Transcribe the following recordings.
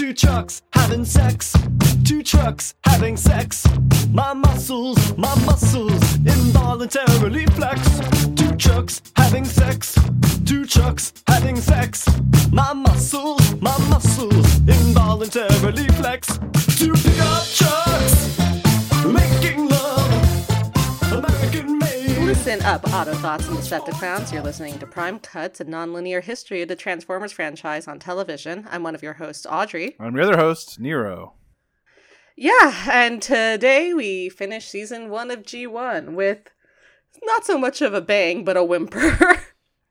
Two trucks having sex. Two trucks having sex. My muscles involuntarily flex. Two trucks having sex. Two trucks having sex. My muscles involuntarily flex. Two pickup trucks making love. American made. Listen up, Autobots and Decepticons. You're listening to Prime Cuts, a nonlinear history of the Transformers franchise on television. I'm one of your hosts, Audrey. I'm your other host, Nero. Yeah, and today we finish season one of G1 with not so much of a bang, but a whimper.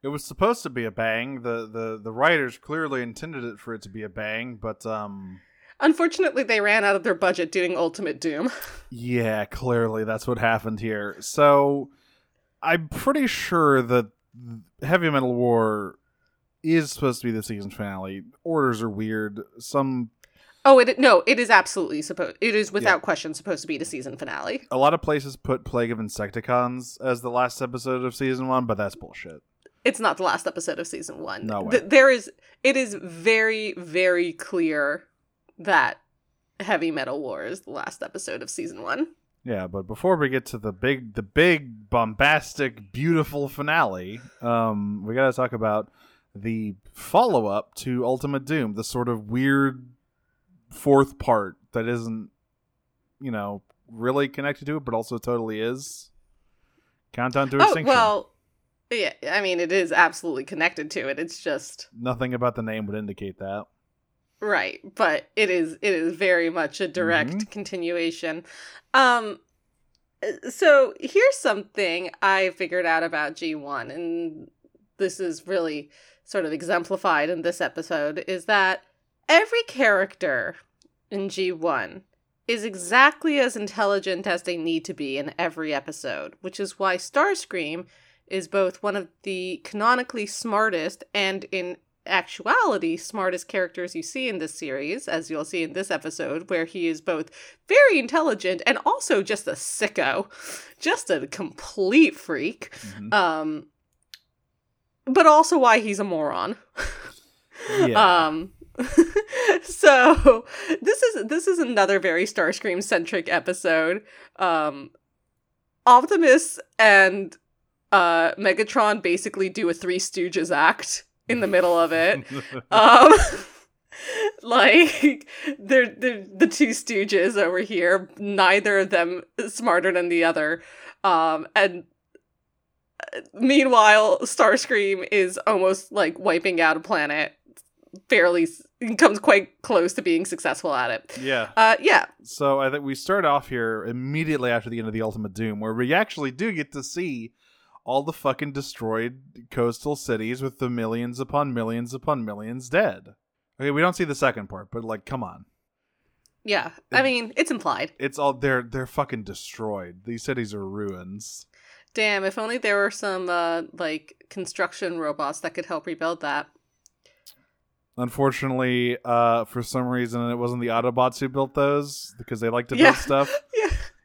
It was supposed to be a bang. The writers clearly intended it for it to be a bang, but unfortunately, they ran out of their budget doing Ultimate Doom. Yeah, clearly that's what happened here. So I'm pretty sure that Heavy Metal War is supposed to be the season finale. Orders are weird. It is absolutely supposed. It is without question supposed to be the season finale. A lot of places put Plague of Insecticons as the last episode of season one, but that's bullshit. It's not the last episode of season one. No way. It is very, very clear that Heavy Metal War is the last episode of season one. Yeah, but before we get to the big bombastic, beautiful finale, we got to talk about the follow-up to Ultimate Doom, the sort of weird fourth part that isn't, really connected to it, but also totally is. Countdown to Extinction. Well... Yeah, I mean, it is absolutely connected to it. It's just... Nothing about the name would indicate that. Right, but it is very much a direct continuation. So here's something I figured out about G1, and this is really sort of exemplified in this episode, is that every character in G1 is exactly as intelligent as they need to be in every episode, which is why Starscream is both one of the canonically smartest and, in actuality, smartest characters you see in this series, as you'll see in this episode, where he is both very intelligent and also just a sicko, just a complete freak, but also why he's a moron. Yeah. So this is another very Starscream-centric episode. Optimus and Megatron basically do a Three Stooges act in the middle of it. They're the two Stooges over here, neither of them smarter than the other. And meanwhile, Starscream is almost like wiping out a planet, fairly comes quite close to being successful at it. Yeah. Yeah. So I think we start off here immediately after the end of the Ultimate Doom, where we actually do get to see all the fucking destroyed coastal cities with the millions upon millions upon millions dead. Okay, we don't see the second part, but come on. Yeah, it's implied. It's all they're fucking destroyed. These cities are ruins. Damn, if only there were some construction robots that could help rebuild that. Unfortunately, for some reason, it wasn't the Autobots who built those because they like to build stuff.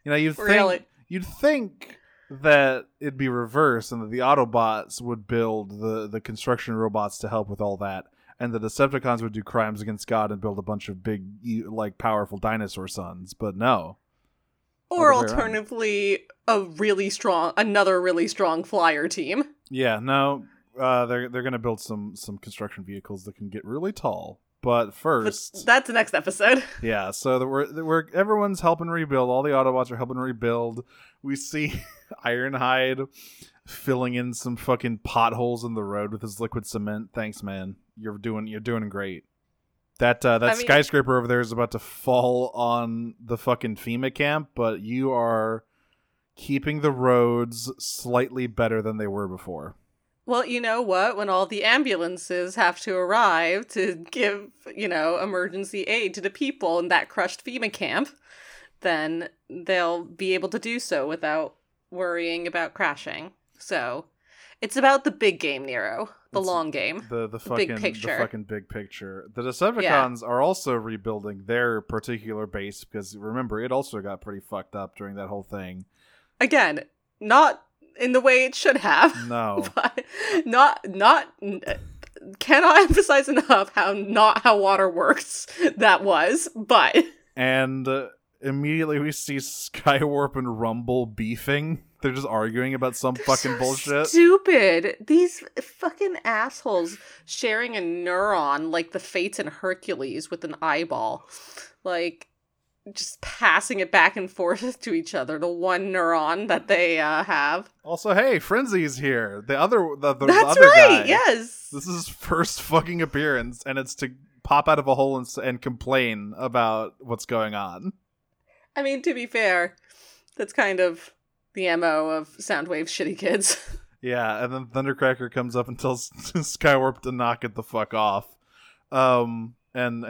Yeah, you'd think that it'd be reversed and that the Autobots would build the construction robots to help with all that, and the Decepticons would do crimes against God and build a bunch of big, powerful dinosaur sons, but no. Or alternatively, another really strong flyer team. Yeah, no, they're going to build some construction vehicles that can get really tall. But first... But that's the next episode. Yeah, so everyone's helping rebuild. All the Autobots are helping rebuild. We see Ironhide filling in some fucking potholes in the road with his liquid cement. Thanks, man. You're doing great. That skyscraper over there is about to fall on the fucking FEMA camp, but you are keeping the roads slightly better than they were before. Well, you know what? When all the ambulances have to arrive to give, emergency aid to the people in that crushed FEMA camp, then they'll be able to do so without worrying about crashing. So it's about the big game, Nero. It's long game. The fucking big picture. The Decepticons are also rebuilding their particular base because, remember, it also got pretty fucked up during that whole thing. Again, not in the way it should have. No. But not cannot emphasize enough how water works that was, but... And immediately we see Skywarp and Rumble beefing. They're just arguing about they're fucking so bullshit. Stupid. These fucking assholes sharing a neuron like the Fates and Hercules with an eyeball. Like, just passing it back and forth to each other, the one neuron that they have. Also, hey, Frenzy's here. The other guy. Yes. This is his first fucking appearance, and it's to pop out of a hole and complain about what's going on. I mean, to be fair, that's kind of the MO of Soundwave's shitty kids. Yeah, and then Thundercracker comes up and tells Skywarp to knock it the fuck off. And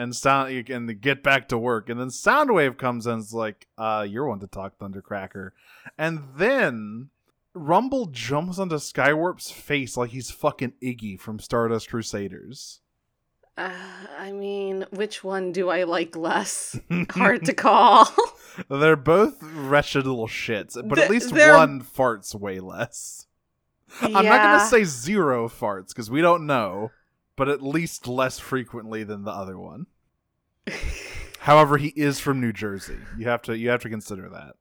get back to work. And then Soundwave comes in and is like, you're one to talk, Thundercracker. And then Rumble jumps onto Skywarp's face like he's fucking Iggy from Stardust Crusaders. I mean, which one do I like less? Hard to call. They're both wretched little shits, but at least one farts way less. Yeah. I'm not going to say zero farts, because we don't know. But at least less frequently than the other one. However, he is from New Jersey. You have to consider that.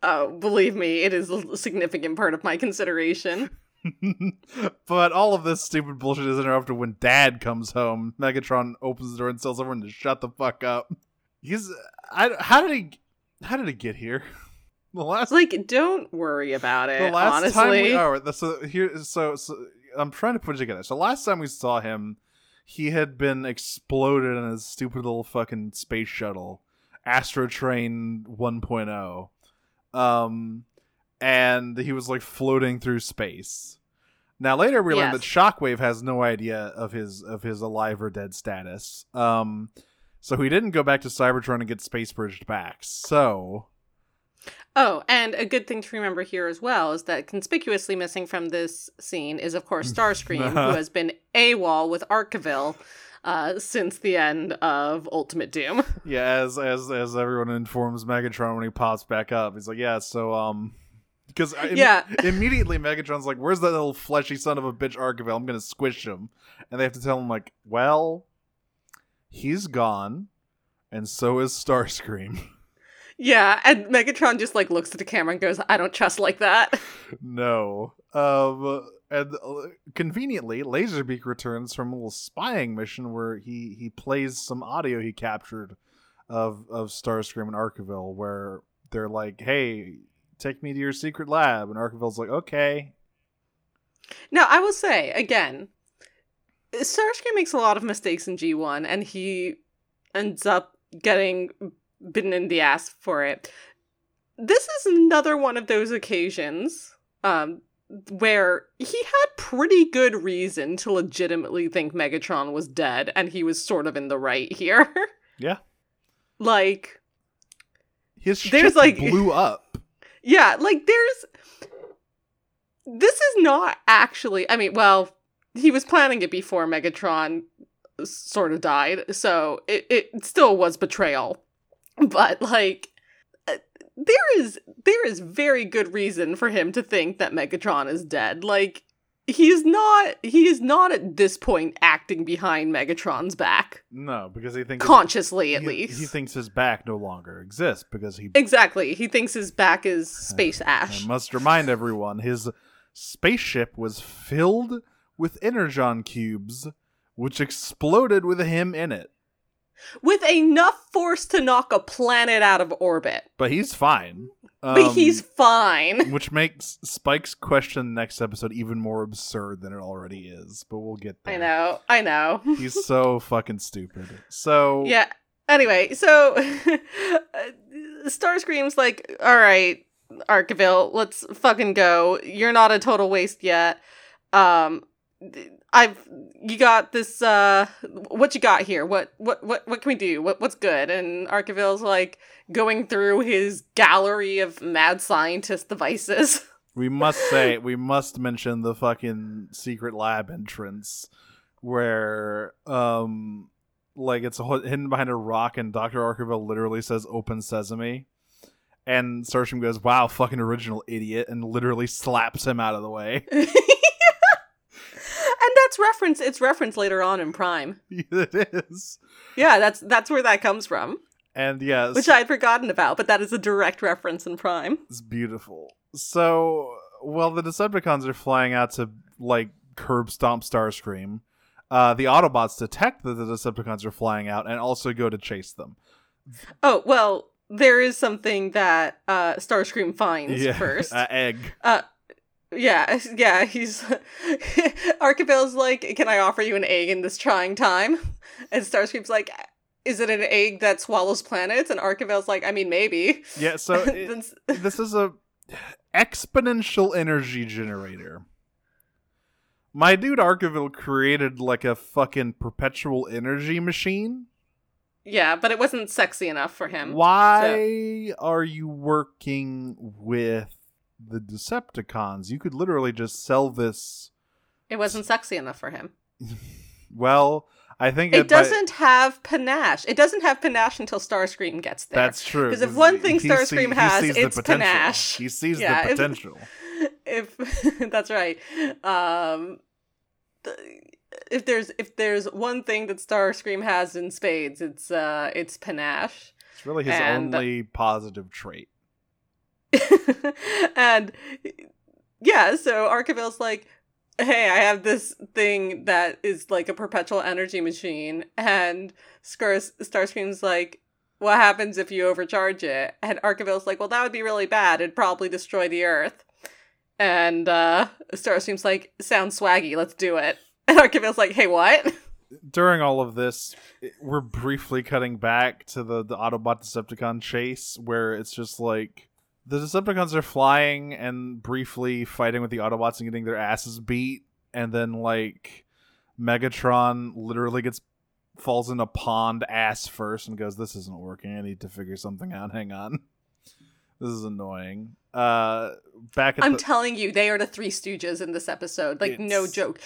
Oh, believe me, it is a significant part of my consideration. But all of this stupid bullshit is interrupted when Dad comes home. Megatron opens the door and tells everyone to shut the fuck up. How did he get here? Don't worry about it. The last honestly. Time we are so I'm trying to put it together. So last time we saw him, he had been exploded in his stupid little fucking space shuttle, Astro Train 1.0, and he was like floating through space. Now later we learned that Shockwave has no idea of his alive or dead status. So he didn't go back to Cybertron and get space bridged back. So. Oh, and a good thing to remember here as well is that conspicuously missing from this scene is, of course, Starscream, who has been AWOL with Arkeville since the end of Ultimate Doom. Yeah, as everyone informs Megatron when he pops back up, he's like, yeah, so, because immediately Megatron's like, where's that little fleshy son of a bitch Arkeville? I'm going to squish him. And they have to tell him, like, well, he's gone, and so is Starscream. Yeah, and Megatron just, like, looks at the camera and goes, I don't trust like that. No. And conveniently, Laserbeak returns from a little spying mission where he plays some audio he captured of Starscream and Arkeville, where they're like, hey, take me to your secret lab. And Arkeville's like, okay. Now, I will say, again, Starscream makes a lot of mistakes in G1, and he ends up getting bitten in the ass for it. This is another one of those occasions where he had pretty good reason to legitimately think Megatron was dead, and he was sort of in the right here. Yeah. Like, his shit blew up. Yeah, like, this is not actually, I mean, well, he was planning it before Megatron sort of died, so it still was betrayal. But, like, there is very good reason for him to think that Megatron is dead. Like, he is not at this point acting behind Megatron's back. No, because he thinks... Consciously, at least. He thinks his back no longer exists because he... Exactly. He thinks his back is space ash. I must remind everyone, his spaceship was filled with energon cubes, which exploded with him in it. With enough force to knock a planet out of orbit. But he's fine. But he's fine. Which makes Spike's question next episode even more absurd than it already is. But we'll get there. I know. He's so fucking stupid. So... Yeah. Anyway, so... Starscream's like, all right, Arkeville, let's fucking go. You're not a total waste yet. You got this, what you got here? What can we do? What's good? And Arkeville's like going through his gallery of mad scientist devices. We must mention the fucking secret lab entrance where, like it's hidden behind a rock and Dr. Arkeville literally says open sesame. And Starscream goes, wow, fucking original idiot. And literally slaps him out of the way. And that it's referenced later on in Prime. It is. Yeah, that's where that comes from. And yes, which I had forgotten about, but that is a direct reference in Prime. It's beautiful. So, well, the Decepticons are flying out to like curb stomp Starscream. The Autobots detect that the Decepticons are flying out and also go to chase them. Oh, well, there is something that Starscream finds first. An egg. Yeah, he's... Arkeville's like, can I offer you an egg in this trying time? And Starscream's like, is it an egg that swallows planets? And Arkeville's like, I mean, maybe. Yeah, so this is a exponential energy generator. My dude Arkeville created like a fucking perpetual energy machine. Yeah, but it wasn't sexy enough for him. Why are you working with the Decepticons? You could literally just sell this. It wasn't sexy enough for him. Well, I think it doesn't have panache. It doesn't have panache until Starscream gets there. That's true. Because if one thing Starscream has, it's panache. He sees the potential. If that's right. If there's one thing that Starscream has in spades, it's panache. It's really his only positive trait. And yeah, so Arkeville's like, hey, I have this thing that is like a perpetual energy machine, and Starscream's like, what happens if you overcharge it? And Arkeville's like, well, that would be really bad. It'd probably destroy the Earth. And Starscream's like, sounds swaggy, let's do it. And Arkeville's like, hey, what? During all of this, we're briefly cutting back to the Autobot Decepticon chase, where it's just like, the Decepticons are flying and briefly fighting with the Autobots and getting their asses beat. And then, like, Megatron literally falls in a pond ass first and goes, this isn't working. I need to figure something out. Hang on. This is annoying. I'm telling you, they are the Three Stooges in this episode. Like, no joke.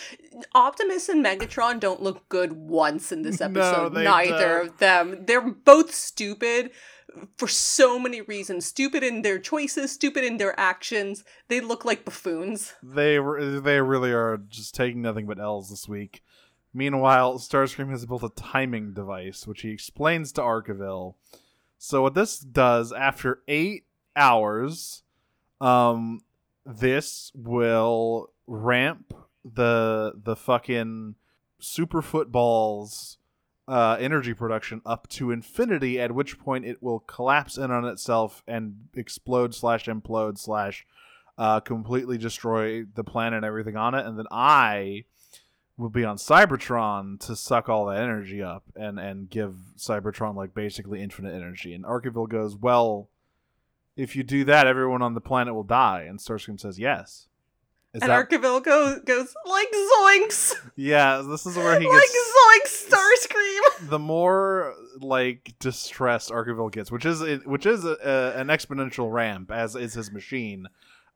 Optimus and Megatron don't look good once in this episode. No, neither of them. They're both stupid for so many reasons. Stupid in their choices, stupid in their actions. They look like buffoons. They really are just taking nothing but L's this week. Meanwhile, Starscream has built a timing device, which he explains to Arkeville. So what this does, after 8 hours... this will ramp the fucking super football's energy production up to infinity, at which point it will collapse in on itself and explode / implode / completely destroy the planet and everything on it. And then I will be on Cybertron to suck all that energy up and give Cybertron like basically infinite energy. And Arkeville goes, well, if you do that, everyone on the planet will die. And Starscream says yes. Arkeville goes like zoinks. Yeah, this is where he gets like zoinks Starscream. The more like distressed Arkeville gets, which is an exponential ramp, as is his machine,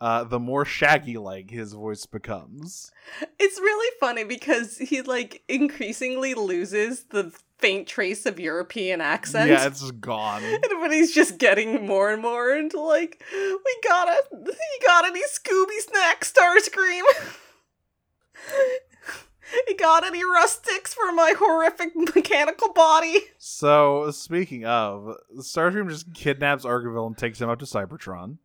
the more shaggy like his voice becomes. It's really funny because he like increasingly loses the faint trace of European accent. Yeah, it's gone. But he's just getting more and more into like, you got any Scooby snack, Starscream? You got any rustics for my horrific mechanical body? So, speaking of, Starscream just kidnaps Arkeville and takes him up to Cybertron.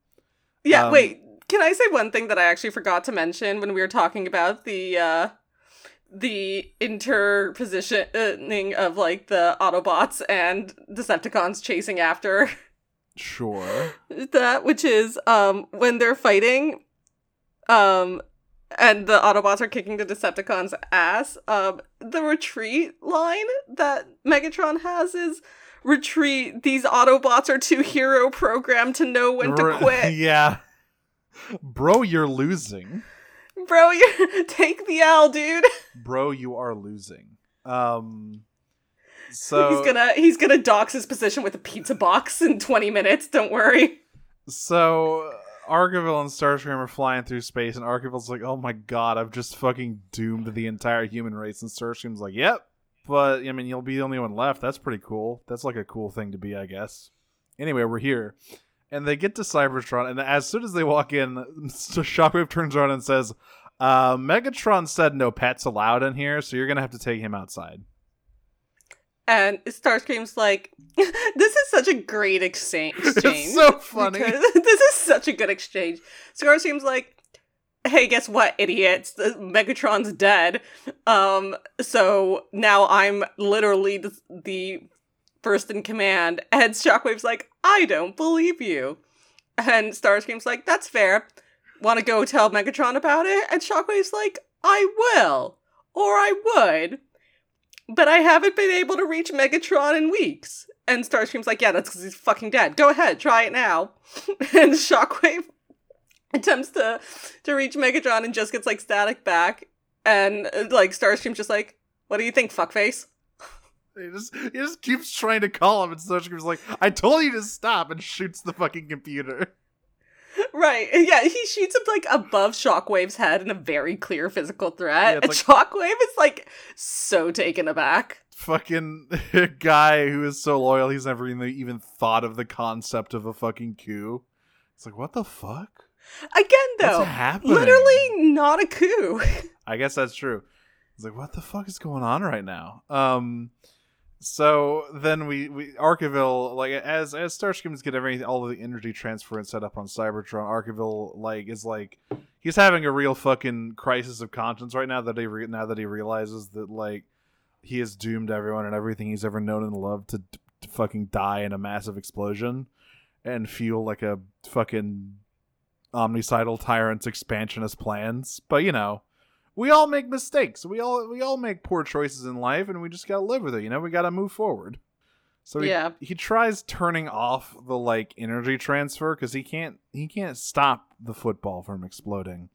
Yeah, wait, can I say one thing that I actually forgot to mention when we were talking about the interpositioning of like the Autobots and Decepticons chasing after that, which is when they're fighting and the Autobots are kicking the Decepticons' ass, the retreat line that Megatron has is, retreat, these Autobots are too hero programmed to know when to quit. Yeah, bro, you're losing. Bro, take the L, dude. Bro, you are losing. So he's gonna dox his position with a pizza box in 20 minutes. Don't worry. So Arkeville and Starscream are flying through space, and Arkeville's like, "Oh my god, I've just fucking doomed the entire human race." And Starscream's like, "Yep, but I mean, you'll be the only one left. That's pretty cool. That's like a cool thing to be, I guess." Anyway, we're here. And they get to Cybertron, and as soon as they walk in, Shockwave turns around and says, Megatron said no pets allowed in here, so you're going to have to take him outside. And Starscream's like, this is such a great exchange. It's so funny. This is such a good exchange. Starscream's like, hey, guess what, idiots? Megatron's dead. So now I'm literally the first in command. And Shockwave's like, I don't believe you. And Starscream's like, that's fair. Want to go tell Megatron about it? And Shockwave's like, I will. Or I would. But I haven't been able to reach Megatron in weeks. And Starscream's like, yeah, that's because he's fucking dead. Go ahead, try it now. And Shockwave attempts to reach Megatron and just gets, like, static back. And, like, Starscream's just like, what do you think, fuckface? He just keeps trying to call him, and Starscream's like, I told you to stop, and shoots the fucking computer. Right, yeah, he shoots him, like, above Shockwave's head in a very clear physical threat. Yeah, and like, Shockwave is, like, so taken aback. Fucking guy who is so loyal, he's never even thought of the concept of a fucking coup. It's like, what the fuck? Again, though, what's happening? Literally not a coup. I guess that's true. It's like, what the fuck is going on right now? So then we Arkeville, like, as Starscream's get everything, all of the energy transfer and set up on Cybertron, Arkeville is he's having a real fucking crisis of conscience right now that he realizes that, like, he has doomed everyone and everything he's ever known and loved to fucking die in a massive explosion and feel like a fucking omnicidal tyrant's expansionist plans. But you know, we all make mistakes. We all make poor choices in life, and we just gotta live with it. You know, we gotta move forward. So he tries turning off the energy transfer because he can't stop the football from exploding,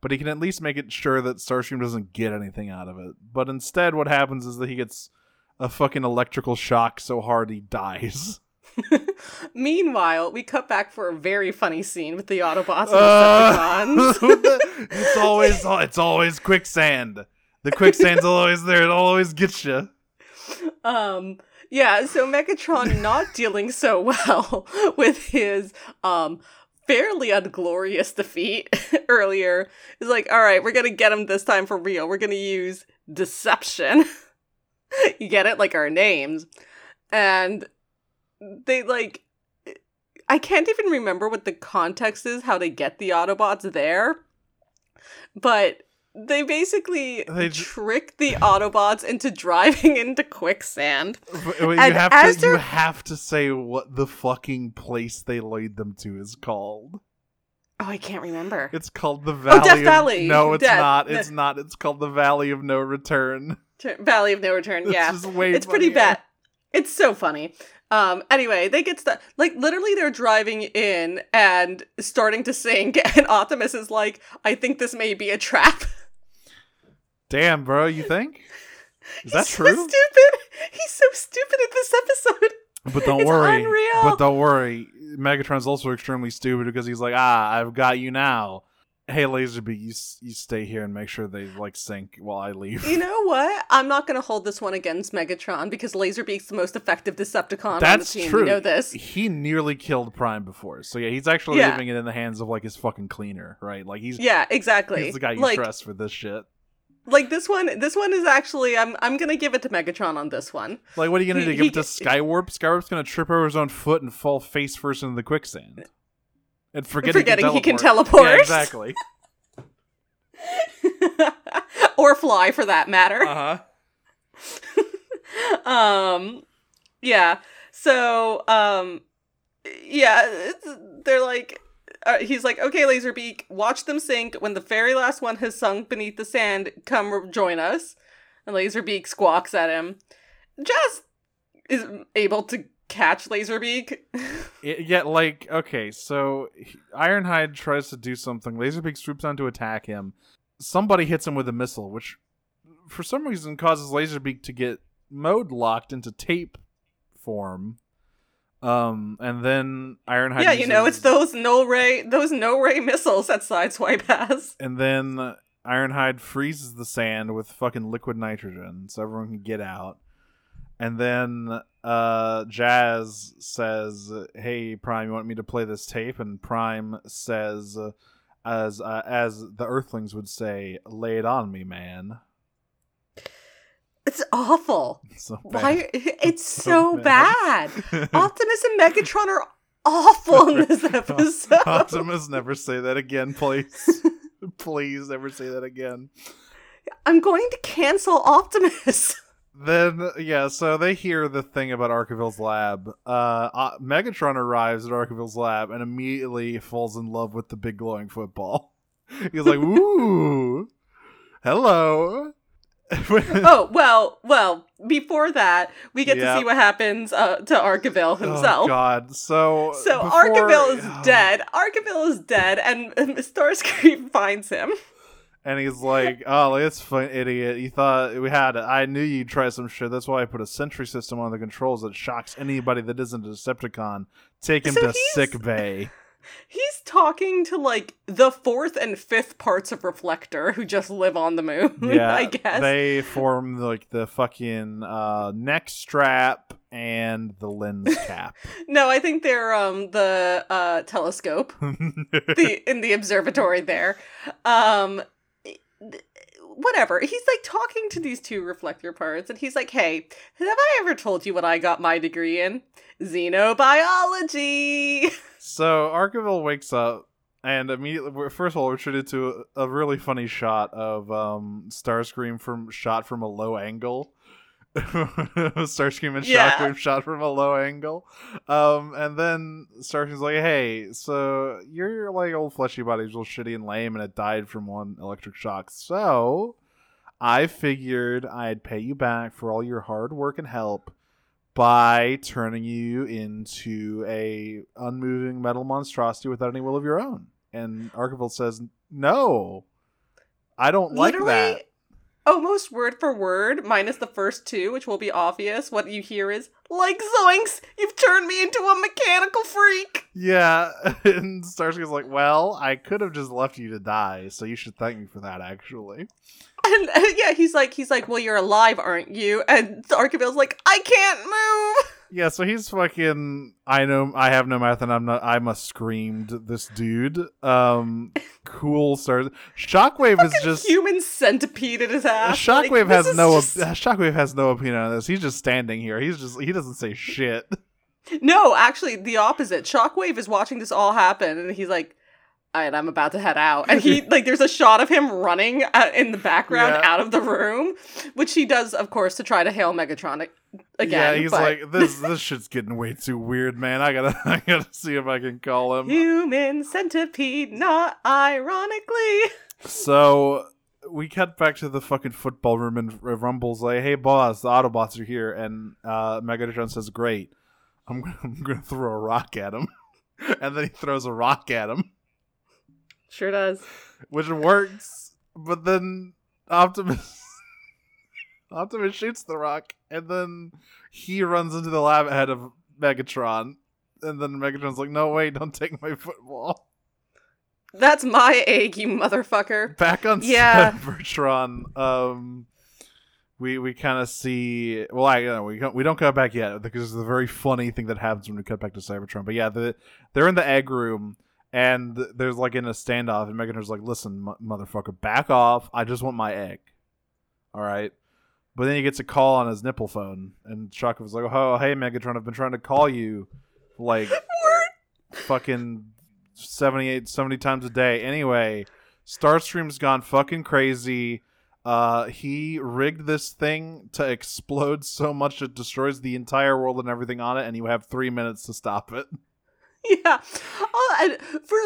but he can at least make it sure that Starscream doesn't get anything out of it. But instead, what happens is that he gets a fucking electrical shock so hard he dies. Meanwhile, we cut back for a very funny scene with the Autobots and the Decepticons. it's always quicksand. The quicksand's always there. It always gets you. Yeah. So Megatron not dealing so well with his fairly unglorious defeat earlier is like, all right, we're gonna get him this time for real. We're gonna use deception. You get it, like our names, and. They, like, I can't even remember what the context is, how they get the Autobots there, but they basically trick the Autobots into driving into quicksand. You have to say what the fucking place they laid them to is called. Oh, I can't remember. It's called the Valley. Oh, Death Valley. No, it's not. It's not. It's called the Valley of No Return. Valley of No Return, yeah. It's pretty bad. It's so funny. Anyway, they get stuck. Like, literally, they're driving in and starting to sink, and Optimus is like, I think this may be a trap. Damn, bro, you think? Is that true? So stupid. He's so stupid in this episode. But don't worry. Unreal. But don't worry. Megatron's also extremely stupid because he's like, I've got you now. Hey, Laserbeak, you stay here and make sure they, like, sink while I leave. You know what? I'm not going to hold this one against Megatron because Laserbeak's the most effective Decepticon on the team. True. You know this. He nearly killed Prime before. So, yeah, he's actually leaving it in the hands of, like, his fucking cleaner, right? Like, he's... Yeah, exactly. He's the guy you trust for this shit. Like, this one is actually... I'm going to give it to Megatron on this one. Like, what are you going to do? Give it to Skywarp? Skywarp's going to trip over his own foot and fall face first into the quicksand. And forgetting he can teleport. Yeah, exactly. Or fly, for that matter. Uh-huh. Yeah. So, yeah, they're like, he's like, okay, Laserbeak, watch them sink. When the very last one has sunk beneath the sand, come join us. And Laserbeak squawks at him. Jazz is able to catch Laserbeak. Okay, so Ironhide tries to do something. Laserbeak swoops on to attack him. Somebody hits him with a missile, which for some reason causes Laserbeak to get mode locked into tape form. And then Ironhide... Yeah, you know, it's those no-ray missiles that Sideswipe has. And then Ironhide freezes the sand with fucking liquid nitrogen so everyone can get out. And then Jazz says, hey, Prime, you want me to play this tape? And Prime says, as the Earthlings would say, lay it on me, man. It's awful. So why? It's so bad. Optimus and Megatron are awful in this episode. Optimus, never say that again, please. Please, never say that again. I'm going to cancel Optimus. Then, yeah, so they hear the thing about Arkeville's lab. Megatron arrives at Arkeville's lab and immediately falls in love with the big glowing football. He's like, ooh, hello. Well, before that, we get to see what happens to Arkeville himself. Oh, God. So before... Arkeville is dead. Arkeville is dead, and Starscream finds him. And he's like, oh, it's fun, idiot. You thought we had it. I knew you'd try some shit. That's why I put a sentry system on the controls that shocks anybody that isn't a Decepticon. Take him to sick bay. He's talking to, like, the fourth and fifth parts of Reflector who just live on the moon, yeah, I guess. They form, like, the fucking neck strap and the lens cap. No, I think they're the telescope in the observatory there. Whatever. He's, like, talking to these two Reflector parts, and he's like, hey, have I ever told you what I got my degree in? Xenobiology! So, Arkeville wakes up, and immediately, first of all, we're treated to a really funny shot of Starscream shot from a low angle. Starscream and Shockwave shot from a low angle. And then Starscream's like, hey, so your like old fleshy body's real shitty and lame, and it died from one electric shock. So I figured I'd pay you back for all your hard work and help by turning you into a unmoving metal monstrosity without any will of your own. And Arkeville says, no, I don't like that. Almost word for word, minus the first two, which will be obvious. What you hear is, like zoinks, you've turned me into a mechanical freak. Yeah, and Starscream's like, well, I could have just left you to die, so you should thank me for that, actually. And yeah, he's like, well, you're alive, aren't you? And Arkeville's like, I can't move. Yeah, so he's fucking, I know, I have no mouth, and I must screamed this dude. Cool stars. Shockwave is just human centipede in his ass. Shockwave like, Shockwave has no opinion on this. He's just standing here. He doesn't say shit. No, actually, the opposite. Shockwave is watching this all happen, and he's like, all right, I'm about to head out. And he, like, there's a shot of him running in the background out of the room, which he does, of course, to try to hail Megatron again. Yeah, he's like, this shit's getting way too weird, man. I gotta see if I can call him. Human centipede, not ironically. So we cut back to the fucking football room, and Rumble's like, hey, boss, the Autobots are here. And Megatron says, great, I'm gonna throw a rock at him. And then he throws a rock at him. Sure does. Which works, but then Optimus shoots the rock, and then he runs into the lab ahead of Megatron, and then Megatron's like, no, wait, don't take my football. That's my egg, you motherfucker. Back on Cybertron, we kind of see, well, we don't cut back yet, because it's a very funny thing that happens when we cut back to Cybertron, but yeah, they're in the egg room. And there's, like, in a standoff, and Megatron's like, listen, motherfucker, back off. I just want my egg. All right? But then he gets a call on his nipple phone, and Shockwave's like, oh, hey, Megatron, I've been trying to call you, like, fucking 70 times a day. Anyway, Starstream's gone fucking crazy. He rigged this thing to explode so much it destroys the entire world and everything on it, and you have 3 minutes to stop it. Yeah. Oh, and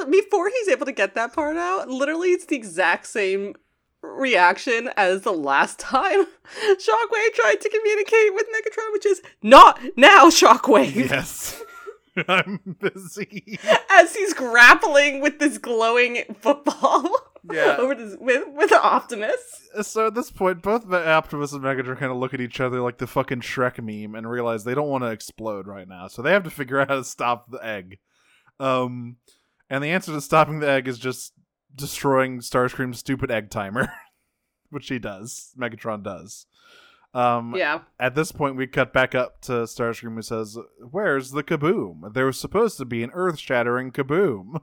before he's able to get that part out, literally it's the exact same reaction as the last time Shockwave tried to communicate with Megatron, which is, not now, Shockwave! Yes. I'm busy. As he's grappling with this glowing football with Optimus. So at this point, both Optimus and Megatron kind of look at each other like the fucking Shrek meme and realize they don't want to explode right now. So they have to figure out how to stop the egg. And the answer to stopping the egg is just destroying Starscream's stupid egg timer, which he does. Megatron does. At this point, we cut back up to Starscream, who says, where's the kaboom? There was supposed to be an earth-shattering kaboom.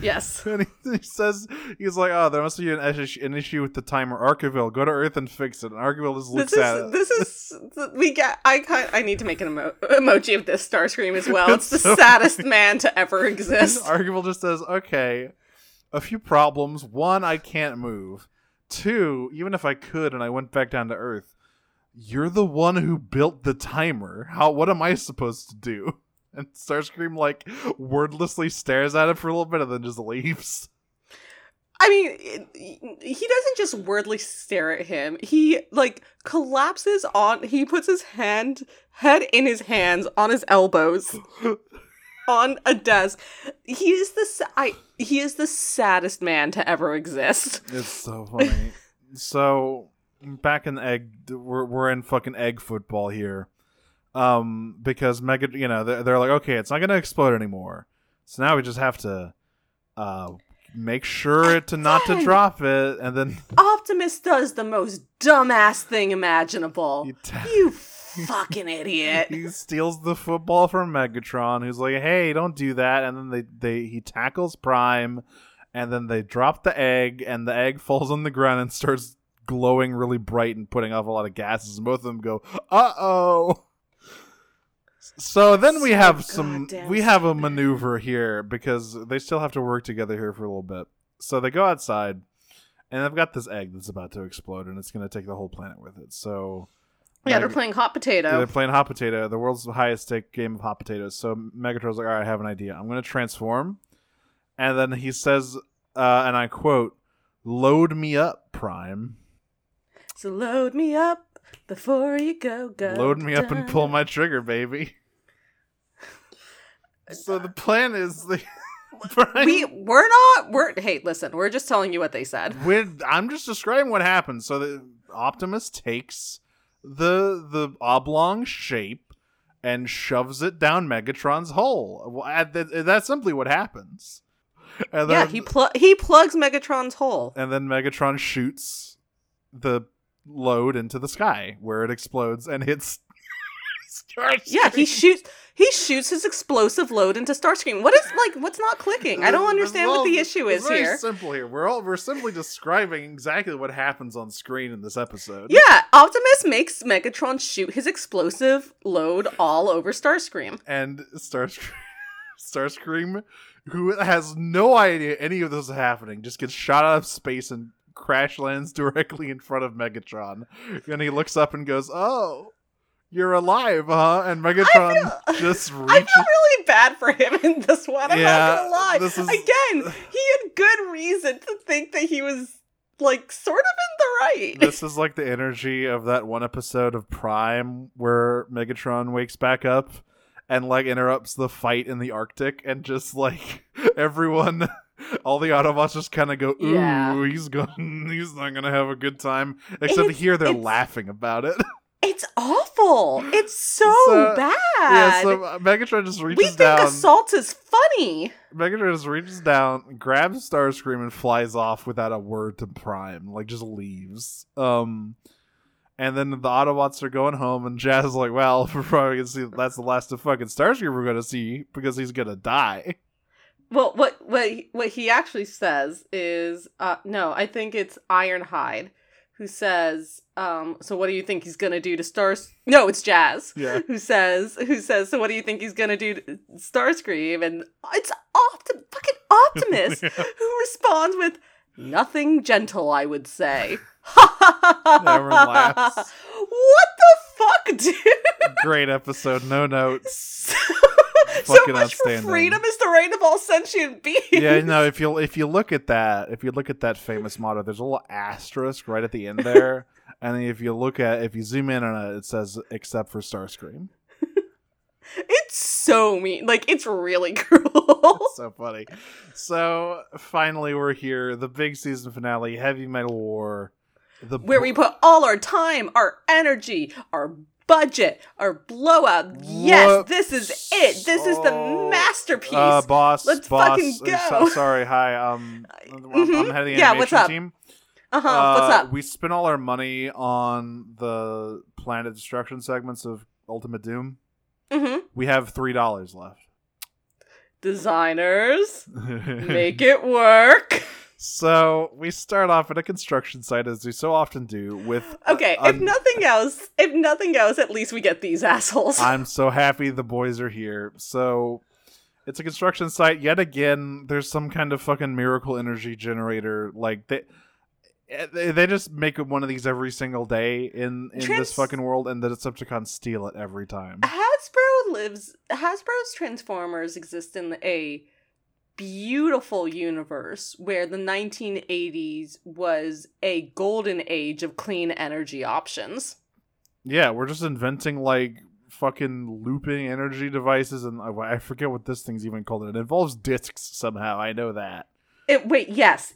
Yes. And he says, he's like, oh, there must be an issue with the timer. Arkeville, go to Earth and fix it. And Arkeville just looks at it. I need to make an emoji of this Starscream as well. It's the saddest man to ever exist. Arkeville just says, okay, a few problems. One, I can't move. Two, even if I could and I went back down to Earth, you're the one who built the timer. What am I supposed to do? And Starscream, like, wordlessly stares at him for a little bit and then just leaves. I mean, he doesn't just wordlessly stare at him. He, like, collapses on... He puts his head in his hands, on his elbows, on a desk. He is the saddest man to ever exist. It's so funny. So... Back in the egg, we're in fucking egg football here, because they're like, okay, it's not gonna explode anymore, so now we just have to make sure not to drop it, and then Optimus does the most dumbass thing imaginable. You fucking idiot! He steals the football from Megatron, who's like, hey, don't do that, and then he tackles Prime, and then they drop the egg, and the egg falls on the ground and starts glowing really bright and putting off a lot of gases, and both of them go, uh-oh. So then we have a maneuver here, because they still have to work together here for a little bit. So they go outside, and they've got this egg that's about to explode, and it's going to take the whole planet with it. So they're playing hot potato. Yeah, they're playing hot potato, the world's highest stake game of hot potatoes. So Megatron's like, all right, I have an idea. I'm going to transform. And then he says, and I quote, "Load me up, Prime. So load me up before you go. Load me up and pull my trigger, baby." So the plan is the we're just telling you what they said. I'm just describing what happened. So the Optimus takes the oblong shape and shoves it down Megatron's hole. That's simply what happens. And then, he plugs Megatron's hole. And then Megatron shoots the load into the sky, where it explodes and hits Starscream. Yeah, he shoots his explosive load into Starscream. What's not clicking? I don't understand what the issue is here. It's very simple here. We're simply describing exactly what happens on screen in this episode. Yeah, Optimus makes Megatron shoot his explosive load all over Starscream. And Starscream, who has no idea any of this is happening, just gets shot out of space and crash lands directly in front of Megatron. And he looks up and goes, "Oh, you're alive, huh?" And Megatron just reaches... I feel really bad for him in this one. I'm not gonna lie. Again, he had good reason to think that he was, like, sort of in the right. This is like the energy of that one episode of Prime where Megatron wakes back up and, like, interrupts the fight in the Arctic, and just, like, everyone, all the Autobots just kind of go, "Ooh, yeah, he's not gonna have a good time." Except here they're laughing about it. It's awful. It's so bad. Yeah, so Megatron just reaches down. We think assault is funny. Megatron just reaches down, grabs Starscream, and flies off without a word to Prime. Like, just leaves. And then the Autobots are going home, and Jazz is like, well, we're probably going to see that's the last of fucking Starscream we're going to see, because he's going to die. Well, what he actually says is, no, I think it's Ironhide who says, so what do you think he's going to do to Starscream? No, it's Jazz who says, so what do you think he's going to do to Starscream? And it's fucking Optimus who responds with, "Nothing gentle, I would say." Never laughs. What the fuck, dude? Great episode. No notes. So much for freedom is the right of all sentient beings. Yeah, no. If you look at that famous motto, there's a little asterisk right at the end there, and then if you zoom in on it, it says "except for Starscream." It's so mean. Like, it's really cruel. It's so funny. So finally, we're here. The big season finale, Heavy Metal War. Where we put all our time, our energy, our budget, our blowout. Yes, this is it. This is the masterpiece. Boss. Let's fucking go. Sorry, hi. I'm head of the animation what's up? Team. Uh-huh. What's up? We spent all our money on the planet destruction segments of Ultimate Doom. Mm-hmm. We have $3 left. Designers, make it work. So we start off at a construction site, as we so often do, with... Okay, if nothing else, at least we get these assholes. I'm so happy the boys are here. So it's a construction site. Yet again, there's some kind of fucking miracle energy generator. Like, they just make one of these every single day in this fucking world, and the Decepticons steal it every time. Hasbro's Transformers exist in a beautiful universe where the 1980s was a golden age of clean energy options. Yeah, we're just inventing like fucking looping energy devices, and I forget what this thing's even called. It involves discs somehow. I know that. Yes.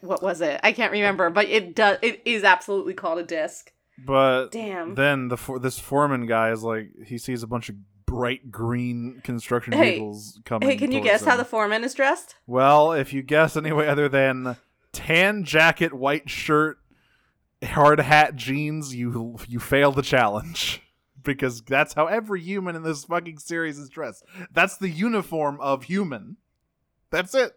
What was it? I can't remember, but it does. It is absolutely called a disc. But damn. Then this foreman guy is like, he sees a bunch of bright green construction vehicles coming. Hey, can you guess how the foreman is dressed? Well, if you guess any way other than tan jacket, white shirt, hard hat, jeans, you fail the challenge. Because that's how every human in this fucking series is dressed. That's the uniform of human. That's it.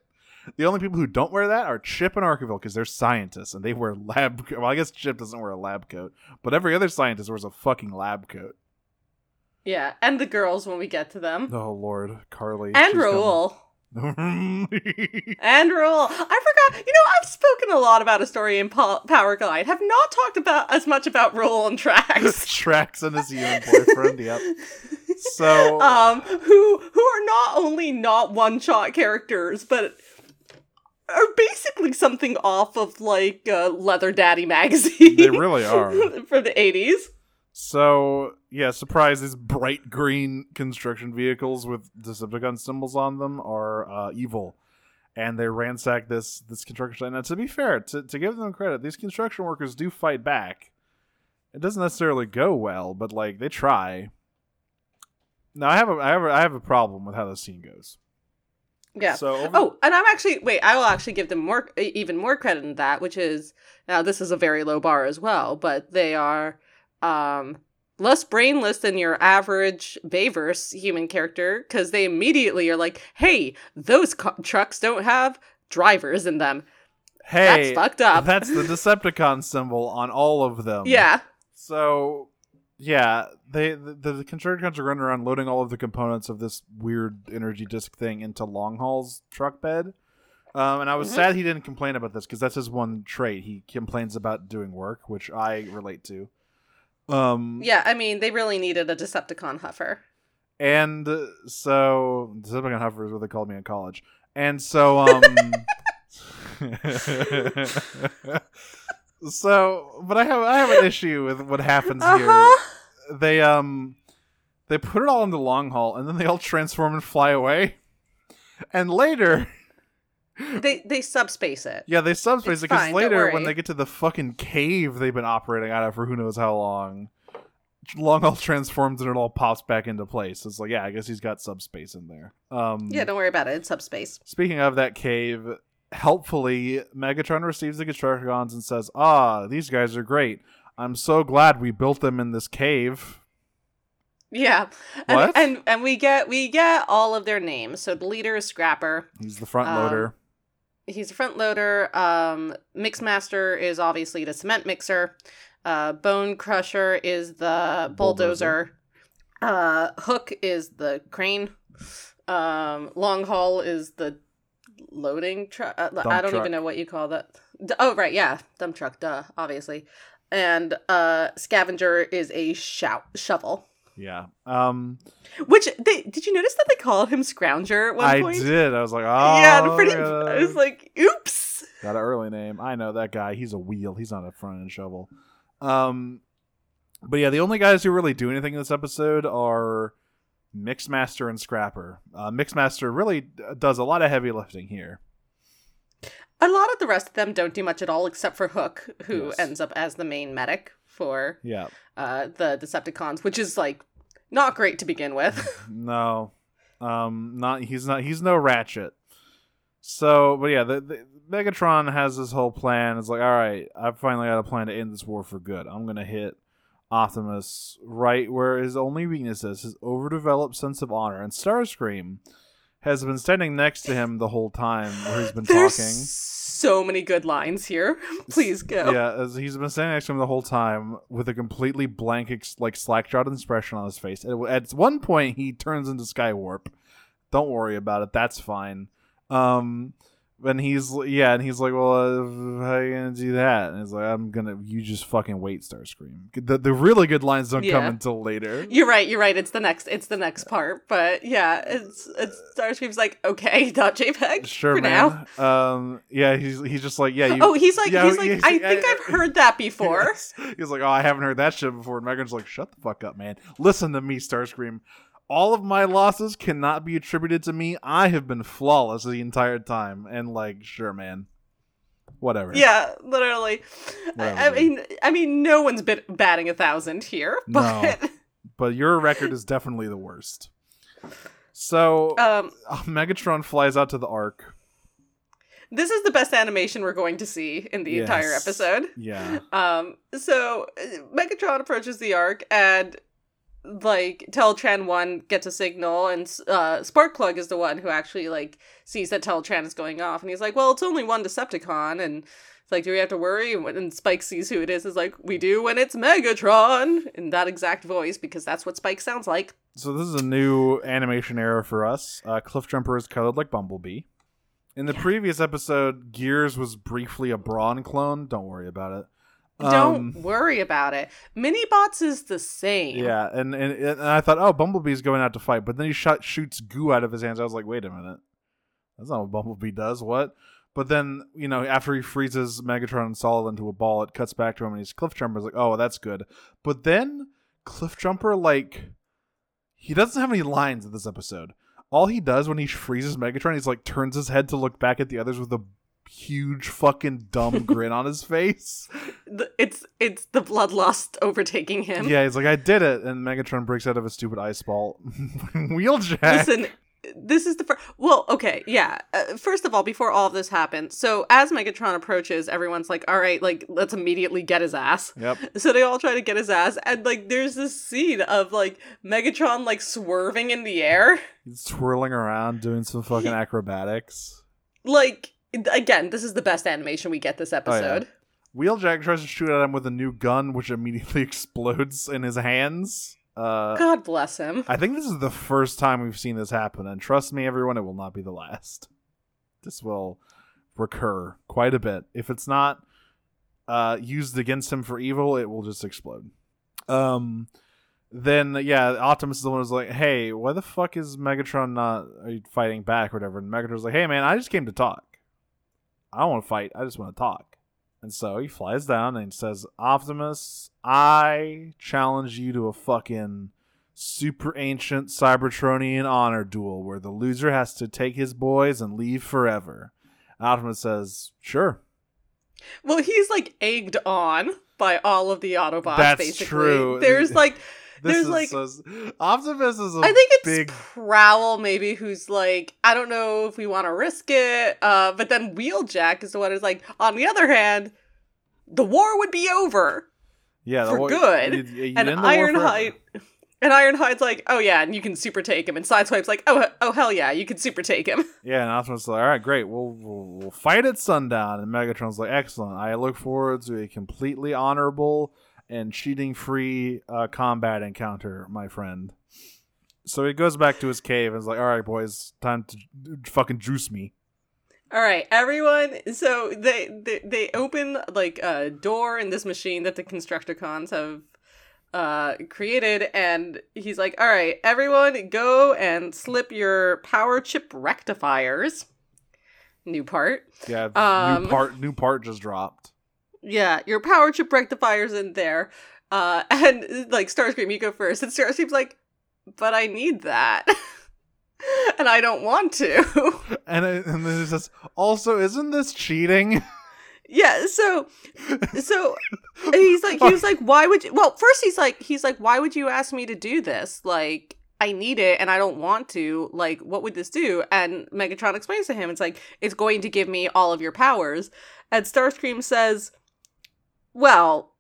The only people who don't wear that are Chip and Arkeville, because they're scientists, and they wear lab coat. Well, I guess Chip doesn't wear a lab coat, but every other scientist wears a fucking lab coat. Yeah, and the girls when we get to them. Oh, Lord. Carly. And Raul. I forgot. You know, I've spoken a lot about Astoria and Power Glide. Have not talked about as much about Raul and Tracks. Tracks and his human boyfriend. Yep. So, who are not only not one-shot characters, but are basically something off of like Leather Daddy magazine. They really are for the '80s. So yeah, surprise! These bright green construction vehicles with Decepticon symbols on them are evil, and they ransack this construction site. Now, to be fair, to give them credit, these construction workers do fight back. It doesn't necessarily go well, but like they try. Now, I have a problem with how this scene goes. Yeah. So and I will actually give them even more credit in that, which is, now this is a very low bar as well, but they are less brainless than your average Bayverse human character, because they immediately are like, hey, those trucks don't have drivers in them. Hey, that's fucked up. That's the Decepticon symbol on all of them. Yeah. So, yeah, the Constructicons are running around loading all of the components of this weird energy disc thing into Longhaul's truck bed. And I was sad he didn't complain about this, because that's his one trait. He complains about doing work, which I relate to. Yeah, I mean, they really needed a Decepticon Huffer. And so, Decepticon Huffer is what they called me in college. And so, so, but I have an issue with what happens here. They put it all in the Longhaul, and then they all transform and fly away. And later, They subspace it. Yeah, they subspace it, because later when they get to the fucking cave they've been operating out of for who knows how long, Longhaul transforms and it all pops back into place. It's like, yeah, I guess he's got subspace in there. Yeah, don't worry about it. It's subspace. Speaking of that cave, helpfully, Megatron receives the Constructicons and says, these guys are great. I'm so glad we built them in this cave. Yeah, and we get all of their names. So the leader is Scrapper. He's the front loader. Mixmaster is obviously the cement mixer. Bone Crusher is the bulldozer. Hook is the crane. Longhaul is the loading truck. I don't even know what you call that. Oh, right, yeah. Dump truck, duh, obviously. And Scavenger is a shovel. Yeah. Which did you notice that they called him Scrounger at one point? I did. I was like, oh. Yeah, I was like, oops. Got an early name. I know that guy. He's a wheel. He's not a front end shovel. But yeah, the only guys who really do anything in this episode are Mixmaster and Scrapper. Mixmaster really does a lot of heavy lifting here. A lot of the rest of them don't do much at all, except for Hook, who ends up as the main medic for the Decepticons, which is like not great to begin with. No, he's no Ratchet. So, but yeah, the Megatron has this whole plan. It's like, all right, I've finally got a plan to end this war for good. I'm gonna hit Optimus right where his only weakness is, his overdeveloped sense of honor. And Starscream has been standing next to him the whole time where he's been talking. So many good lines here. Please go. Yeah, as he's been standing next to him the whole time with a completely blank, slack-jawed expression on his face. At one point, he turns into Skywarp. Don't worry about it. That's fine. And he's like, well, how are you gonna do that? And he's like, you just fucking wait, Starscream. The really good lines don't come until later. You're right. It's the next part. But yeah, it's Starscream's like, okay, .jpg. Sure, for man. Now. He's just like, yeah. I think I've heard that before. Yes. He's like, oh, I haven't heard that shit before. And Megatron's like, shut the fuck up, man. Listen to me, Starscream. All of my losses cannot be attributed to me. I have been flawless the entire time. And like, sure, man. Whatever. Yeah, literally. I mean, no one's batting 1,000 here. But no, but your record is definitely the worst. So Megatron flies out to the Ark. This is the best animation we're going to see in the entire episode. Yeah. So Megatron approaches the Ark and... like Teletraan I gets a signal, and Sparkplug is the one who actually like sees that Teletraan is going off, and he's like, "Well, it's only one Decepticon," and it's like, "Do we have to worry?" And Spike sees who it is, like, "We do when it's Megatron," in that exact voice because that's what Spike sounds like. So this is a new animation era for us. Cliffjumper is colored like Bumblebee. In the previous episode, Gears was briefly a Brawn clone. Don't worry about it. Don't worry about it. Minibots is the same. Yeah, and I thought, oh, Bumblebee's going out to fight, but then he shoots goo out of his hands. I was like, wait a minute. That's not what Bumblebee does, what? But then, you know, after he freezes Megatron and Solid into a ball, it cuts back to him, and he's Cliffjumper's like, oh, that's good. But then Cliffjumper, like, he doesn't have any lines in this episode. All he does when he freezes Megatron, he's like, turns his head to look back at the others with a huge fucking dumb grin on his face. It's the bloodlust overtaking him. Yeah, he's like, I did it, and Megatron breaks out of a stupid ice ball. Wheeljack. Listen, this is the first. Well, okay, yeah. First of all, before all of this happened, so as Megatron approaches, everyone's like, all right, like, let's immediately get his ass. Yep. So they all try to get his ass, and like, there's this scene of like Megatron like swerving in the air. He's swirling around doing some fucking acrobatics. Like. Again, this is the best animation we get this episode. Oh, yeah. Wheeljack tries to shoot at him with a new gun, which immediately explodes in his hands. God bless him. I think this is the first time we've seen this happen, and trust me, everyone, it will not be the last. This will recur quite a bit. If it's not used against him for evil, it will just explode. Then, yeah, Optimus is the one who's like, hey, why the fuck is Megatron not fighting back or whatever? And Megatron's like, hey, man, I just came to talk. I don't want to fight. I just want to talk. And so he flies down and says, Optimus, I challenge you to a fucking super ancient Cybertronian honor duel where the loser has to take his boys and leave forever. And Optimus says, sure. Well, he's like egged on by all of the Autobots. That's basically true. There's like... Optimus is a I think it's big... Prowl maybe who's like, I don't know if we want to risk it, but then Wheeljack is the one who's like, on the other hand, the war would be over. Yeah, for good. You and Ironhide's like, oh yeah, and you can super take him. And Sideswipe's like, oh hell yeah, you can super take him. Yeah, and Optimus like, all right, great, we'll fight at sundown. And Megatron's like, excellent. I look forward to a completely honorable and cheating-free combat encounter, my friend. So he goes back to his cave and is like, all right, boys, time to fucking juice me. All right, everyone. So they open, like, a door in this machine that the Constructicons have created. And he's like, all right, everyone, go and slip your power chip rectifiers. New part. Yeah, new part just dropped. Yeah, your power chip rectifier's in there. And, like, Starscream, you go first. And Starscream's like, but I need that. And I don't want to. And then it says, also, isn't this cheating? Yeah, so he was like, why would you... Well, first he's like, why would you ask me to do this? Like, I need it and I don't want to. Like, what would this do? And Megatron explains to him, it's like, it's going to give me all of your powers. And Starscream says... Well,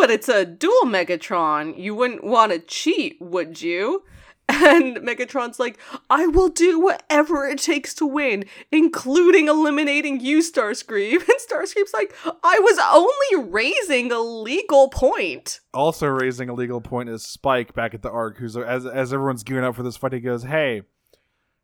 but it's a dual Megatron. You wouldn't want to cheat, would you? And Megatron's like, I will do whatever it takes to win, including eliminating you, Starscream. And Starscream's like, I was only raising a legal point. Also raising a legal point is Spike back at the Ark, who's, as everyone's gearing up for this fight, he goes, hey,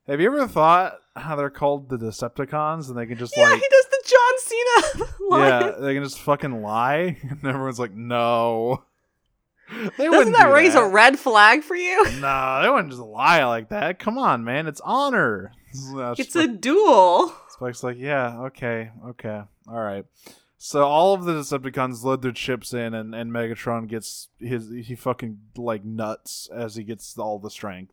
have you ever thought how they're called the Decepticons? And they can just he does the John Cena line. Yeah, they can just fucking lie. And everyone's like, no. Doesn't that raise a red flag for you? No, they wouldn't just lie like that. Come on, man. It's honor. It's a duel. Spike's like, yeah, okay. All right. So all of the Decepticons load their chips in, and Megatron gets he fucking like nuts as he gets all the strength.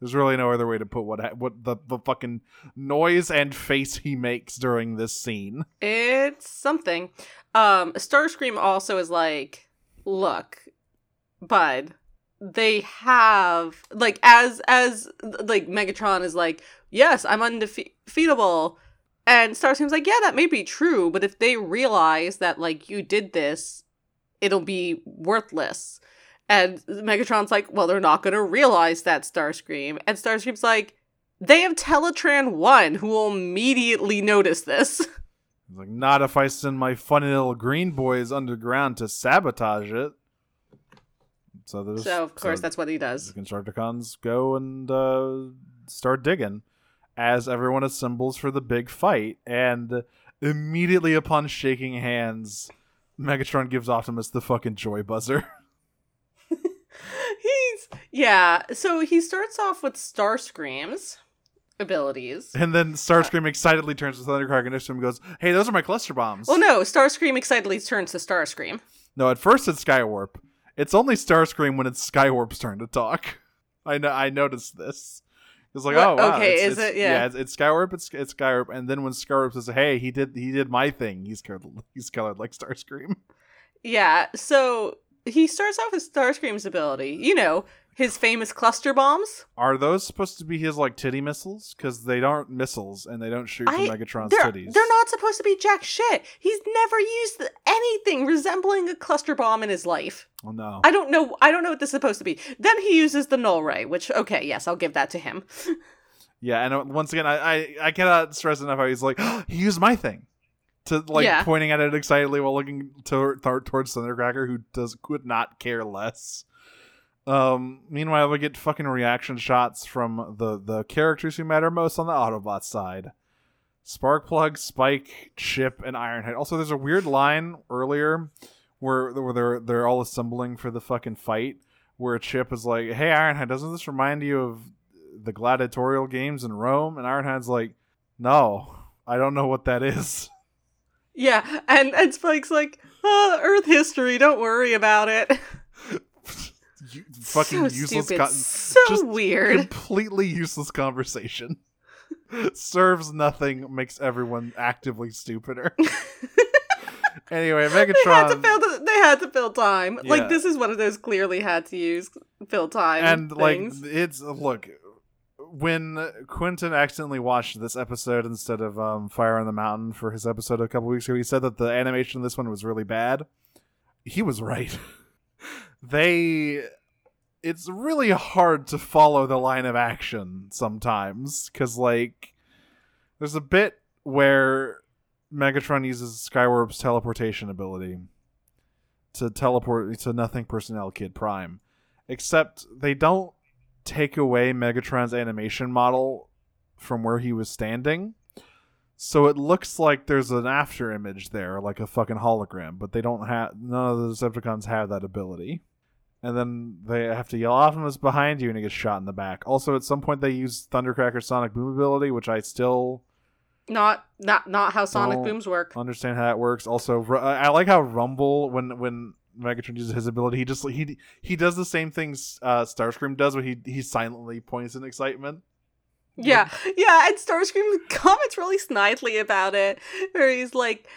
There's really no other way to put what the fucking noise and face he makes during this scene. It's something. Starscream also is like, look, bud, they have, like, as like Megatron is like, yes, I'm undefeatable. And Starscream's like, yeah, that may be true, but if they realize that, like, you did this, it'll be worthless. And Megatron's like, well, they're not going to realize that, Starscream. And Starscream's like, they have Teletraan I, who will immediately notice this. He's like, not if I send my funny little green boys underground to sabotage it. So of course, that's what he does. The Constructicons go and start digging as everyone assembles for the big fight. And immediately upon shaking hands, Megatron gives Optimus the fucking joy buzzer. So he starts off with Starscream's abilities. And then Starscream excitedly turns to Thundercracker and goes, hey, those are my cluster bombs. Well, no, Starscream excitedly turns to Starscream. No, at first it's Skywarp. It's only Starscream when it's Skywarp's turn to talk. I noticed this. It's like, what? Oh, wow. Okay, is it? Yeah. Yeah, it's Skywarp, it's Skywarp. And then when Skywarp says, hey, he did my thing, he's colored like Starscream. Yeah, so he starts off with Starscream's ability. You know, his famous cluster bombs. Are those supposed to be his, like, titty missiles? Because they aren't missiles, and they don't shoot from Megatron's titties. They're not supposed to be jack shit. He's never used anything resembling a cluster bomb in his life. Oh, no. I don't know what this is supposed to be. Then he uses the null ray, which, okay, yes, I'll give that to him. Yeah, and once again, I cannot stress enough how he's like, oh, he used my thing. To pointing at it excitedly while looking towards Thundercracker, who could not care less. Meanwhile, we get fucking reaction shots from the characters who matter most on the Autobot side: Sparkplug, Spike, Chip, and Ironhide. Also, there's a weird line earlier where they're all assembling for the fucking fight, where Chip is like, "Hey, Ironhide, doesn't this remind you of the gladiatorial games in Rome?" And Ironhide's like, "No, I don't know what that is." Yeah, and Spike's like, oh, Earth history, don't worry about it. Fucking so useless. So weird. Completely useless conversation. Serves nothing, makes everyone actively stupider. Anyway, Megatron. They had to fill time. Yeah. Like, this is one of those clearly had to use fill time and things. Like, it's, look, when Quentin accidentally watched this episode instead of Fire on the Mountain for his episode a couple weeks ago, he said that the animation in this one was really bad. He was right. It's really hard to follow the line of action sometimes, because, like, there's a bit where Megatron uses Skywarp's teleportation ability to teleport to Nothing Personnel Kid Prime, except they don't take away Megatron's animation model from where he was standing, so it looks like there's an after image there, like a fucking hologram, but they don't have, none of the Decepticons have that ability. And then they have to yell, Optimus behind you, and he gets shot in the back. Also, at some point they use Thundercracker's sonic boom ability, which I still not how sonic booms work, understand how that works. Also, I like how Rumble, when Megatron uses his ability, he does the same things Starscream does, but he silently points in excitement. Yeah, and Starscream comments really snidely about it, where he's like,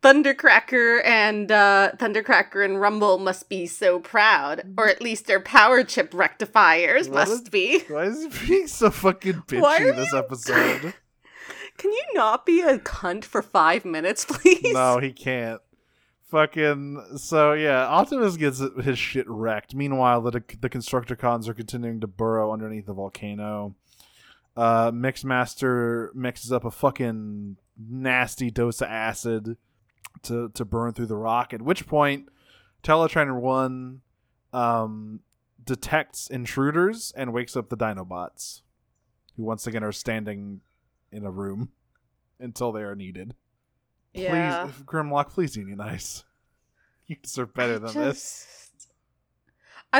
Thundercracker and Rumble must be so proud, or at least their power chip rectifiers must be. Why is he being so fucking bitchy in this episode? Can you not be a cunt for 5 minutes, please? No, he can't. So yeah, Optimus gets his shit wrecked. Meanwhile, the Constructicons are continuing to burrow underneath the volcano. Mixmaster mixes up a fucking nasty dose of acid to burn through the rock, at which point Teletraan I detects intruders and wakes up the Dinobots, who once again are standing in a room until they are needed. Yeah. Please, Grimlock, please unionize. You deserve better than this. I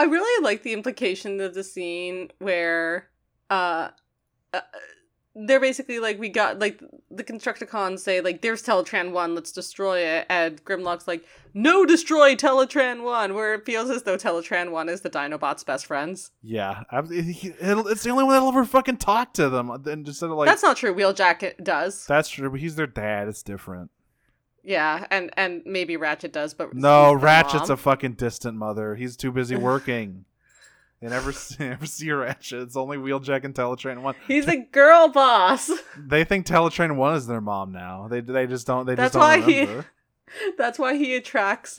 really like the implication of the scene where they're basically like, we got, like, the Constructicons say, like, there's Teletraan I, let's destroy it. And Grimlock's like, no, destroy Teletraan I, where it feels as though Teletraan I is the Dinobot's best friends. Yeah. It's the only one that'll ever fucking talk to them. And just sort of like, that's not true. Wheeljack does. That's true, but he's their dad. It's different. Yeah, and maybe Ratchet does, but... No, Ratchet's a fucking distant mother. He's too busy working. They never see Ratchet. It's only Wheeljack and Teletraan I. He's a girl boss. They think Teletraan I is their mom now. They just don't. That's why he attracts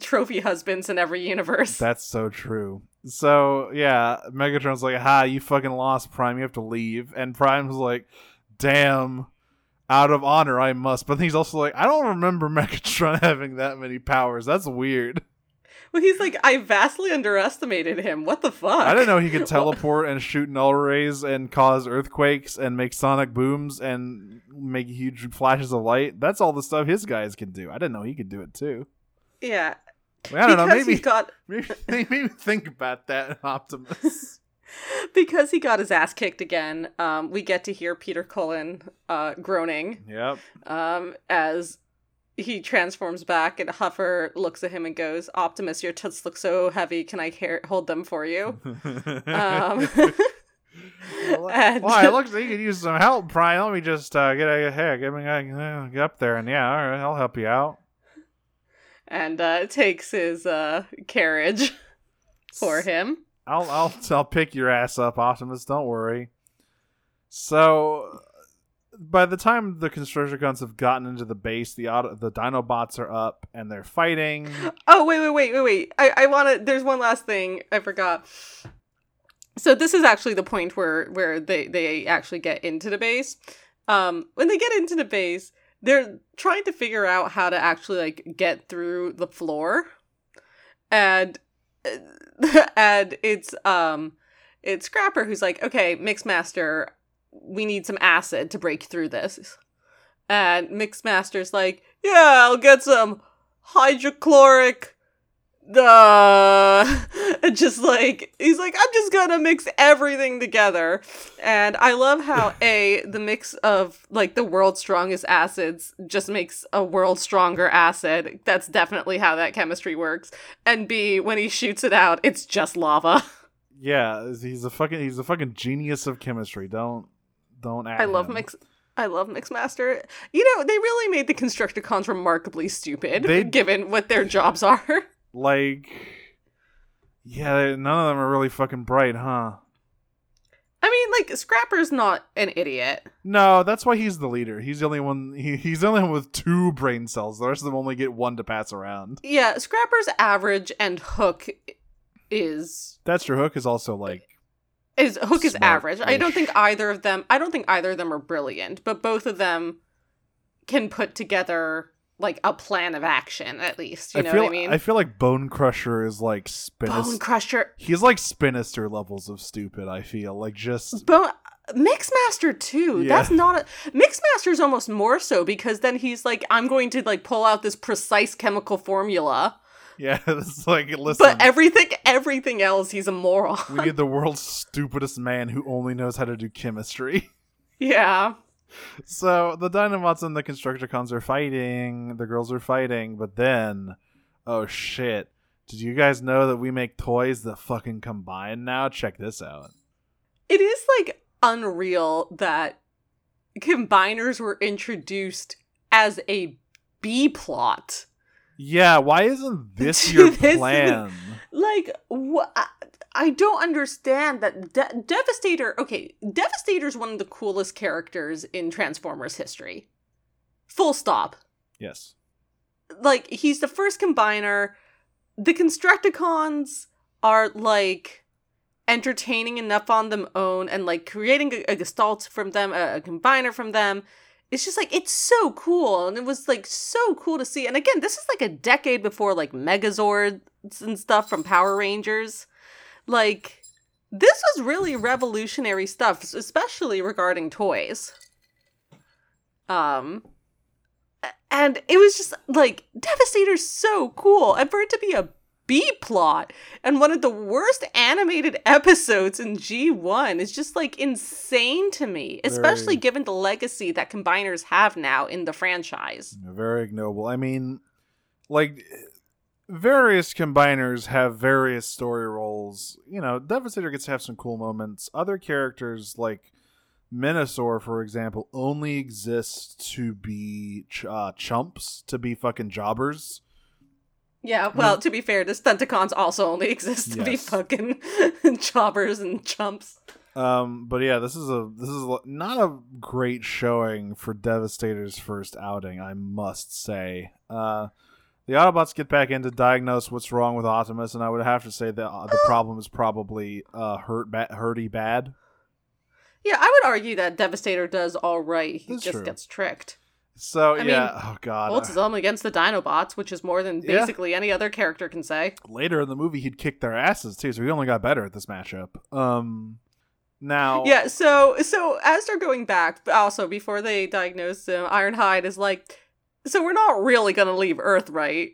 trophy husbands in every universe. That's so true. So yeah, Megatron's like, "Ha, you fucking lost, Prime. You have to leave." And Prime's like, "Damn, out of honor, I must." But he's also like, "I don't remember Megatron having that many powers. That's weird." Well, he's like, I vastly underestimated him. What the fuck? I didn't know he could teleport and shoot null rays and cause earthquakes and make sonic booms and make huge flashes of light. That's all the stuff his guys can do. I didn't know he could do it too. Yeah. Well, I don't know. Maybe, maybe think about that, Optimus. Because he got his ass kicked again, we get to hear Peter Cullen groaning. Yep. As he transforms back, and Huffer looks at him and goes, "Optimus, your tits look so heavy. Can I hold them for you?" Well, it looks like you could use some help, Brian. Let me just get out of here. Get up there, and yeah, all right, I'll help you out. And takes his carriage for him. I'll pick your ass up, Optimus. Don't worry. So, by the time the Constructicons have gotten into the base, the Dinobots are up and they're fighting. Oh, wait. I want to... There's one last thing I forgot. So this is actually the point where they actually get into the base. When they get into the base, they're trying to figure out how to actually, like, get through the floor. And it's Scrapper who's like, okay, Mixmaster, we need some acid to break through this. And Mixmaster's like, yeah, I'll get some hydrochloric. Just like, he's like, I'm just gonna mix everything together. And I love how the mix of, like, the world's strongest acids just makes a world's stronger acid. That's definitely how that chemistry works. And B, when he shoots it out, it's just lava. Yeah, he's a fucking genius of chemistry. Don't act. I love Mixmaster. You know, they really made the Constructicons remarkably stupid, given what their jobs are. Like, yeah, none of them are really fucking bright, huh? I mean, like, Scrapper's not an idiot. No, that's why he's the leader. He's the only one. He's the only one with 2 brain cells. The rest of them only get 1 to pass around. Yeah, Scrapper's average, and Hook is... That's true. Hook is also like... Hook is average. I don't think either of them are brilliant, but both of them can put together, like, a plan of action, at least. What I mean? I feel like Bone Crusher is like Spinister. He's like Spinister levels of stupid, I feel. Like, just... Mixmaster too. Yeah. That's not Mixmaster's almost more so, because then he's like, I'm going to, like, pull out this precise chemical formula. Yeah, it's like, listen. But everything else, he's a moron. We need the world's stupidest man who only knows how to do chemistry. Yeah. So the Dinobots and the Constructicons are fighting. The girls are fighting. But then, oh shit. Did you guys know that we make toys that fucking combine now? Check this out. It is, like, unreal that combiners were introduced as a B-plot. Yeah, why isn't this your plan? Like, I don't understand that. Devastator, okay, Devastator's one of the coolest characters in Transformers history. Full stop. Yes. like, he's the first combiner. The Constructicons are, like, entertaining enough on them own and, like, creating a gestalt from them, a combiner from them. It's just, like, it's so cool. And it was, like, so cool to see. And again, this is, like, a decade before, like, Megazords and stuff from Power Rangers. Like, this was really revolutionary stuff, especially regarding toys. And it was just, like, Devastator's so cool. And for it to be a B-plot and one of the worst animated episodes in G1 is just, like, insane to me. Especially given the legacy that combiners have now in the franchise. Very ignoble. I mean, like, various combiners have various story roles. You know, Devastator gets to have some cool moments. Other characters, like Minosaur, for example, only exists to be chumps, to be fucking jobbers. Yeah, well, to be fair, the Stunticons also only exist to be fucking jobbers and chumps. But yeah, this is not a great showing for Devastator's first outing, I must say. The Autobots get back in to diagnose what's wrong with Optimus, and I would have to say that the problem is probably hurty bad. Yeah, I would argue that Devastator does all right. He That's just true. Gets tricked. So, I mean, oh, God. Holds his own against the Dinobots, which is more than basically any other character can say. Later in the movie, he'd kick their asses, too, so he only got better at this matchup. Yeah, so as they're going back, also, before they diagnose him, Ironhide is like, so we're not really going to leave Earth, right?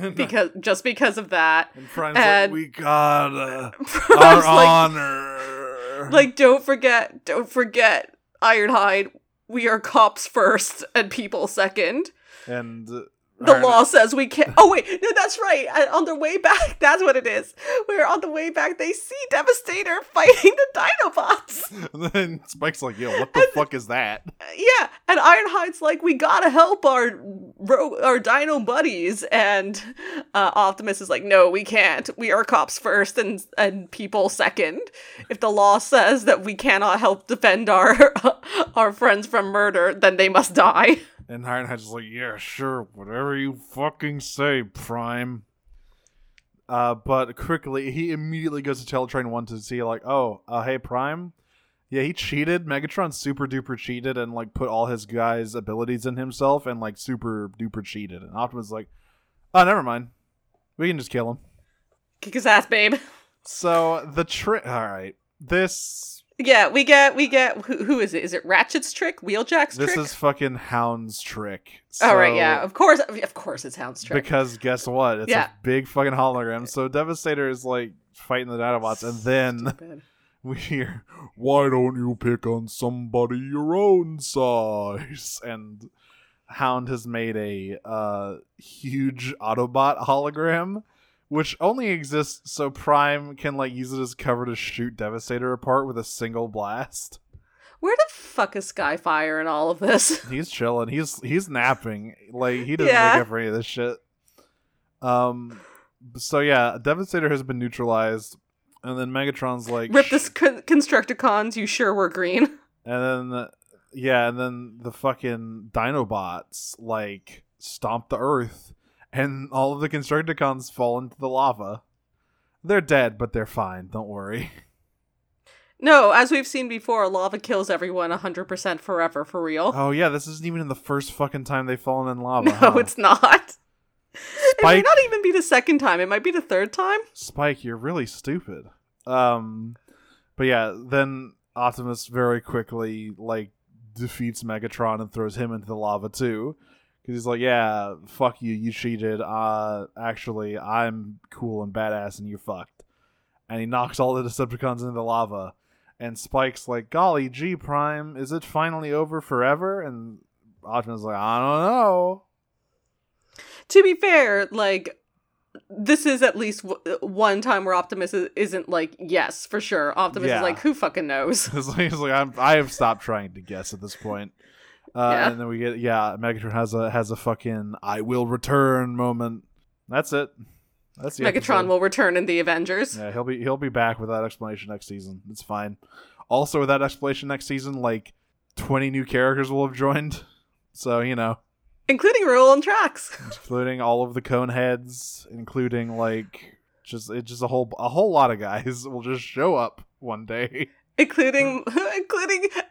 Because just because of that. And Prime's like, we gotta. Our honor. Like, don't forget, Ironhide, we are cops first and people second. And the law says we can't. Oh, wait, no, that's right. And on the way back, that's what it is. Where on the way back, they see Devastator fighting the Dinobots. And then Spike's like, yo, what the fuck is that? Yeah, and Ironhide's like, we gotta help our Dino buddies. And Optimus is like, no, we can't. We are cops first and people second. If the law says that we cannot help defend our friends from murder, then they must die. And Ironhide's just like, yeah, sure, whatever you fucking say, Prime. But quickly, he immediately goes to Teletraan I to see, like, oh, hey, Prime? Yeah, he cheated. Megatron super duper cheated and, like, put all his guys' abilities in himself and, like, super duper cheated. And Optimus is like, oh, never mind. We can just kill him. Kick his ass, babe. So, the trick. All right. This. Yeah, we get who is it? Is it Ratchet's trick? Wheeljack's trick? This is fucking Hound's trick. So, oh, right, yeah. Of course it's Hound's trick. Because guess what? It's a big fucking hologram. So Devastator is, like, fighting the Dinobots, and then we hear, why don't you pick on somebody your own size? And Hound has made a huge Autobot hologram, which only exists so Prime can, like, use it as cover to shoot Devastator apart with a single blast. Where the fuck is Skyfire in all of this? He's chilling. He's napping. Like, he doesn't look up for any of this shit. So, yeah, Devastator has been neutralized. And then Megatron's like, rip this Constructicons, you sure were green. And then, and then the fucking Dinobots, like, stomp the Earth. And all of the Constructicons fall into the lava. They're dead, but they're fine. Don't worry. No, as we've seen before, lava kills everyone 100% forever, for real. Oh, yeah, this isn't even the first fucking time they've fallen in lava. No, it's not. Spike, it might not even be the second time. It might be the third time. Spike, you're really stupid. But yeah, then Optimus very quickly, like, defeats Megatron and throws him into the lava, too. Because he's like, yeah, fuck you, you cheated. Actually, I'm cool and badass and you're fucked. And he knocks all the Decepticons into the lava. And Spike's like, golly gee, Prime, is it finally over forever? And Optimus is like, I don't know. To be fair, like, this is at least one time where Optimus isn't like, yes, for sure. Optimus is like, who fucking knows? He's like, I have stopped trying to guess at this point. And then we get, Megatron has a fucking I will return moment. That's it. That's the Megatron episode. Will return in the Avengers. Yeah, he'll be back with that explanation next season. It's fine. Also, with that explanation next season, like, 20 new characters will have joined. So, you know. Including Rule and Tracks. Including all of the Coneheads, including like just a whole lot of guys will just show up one day. Including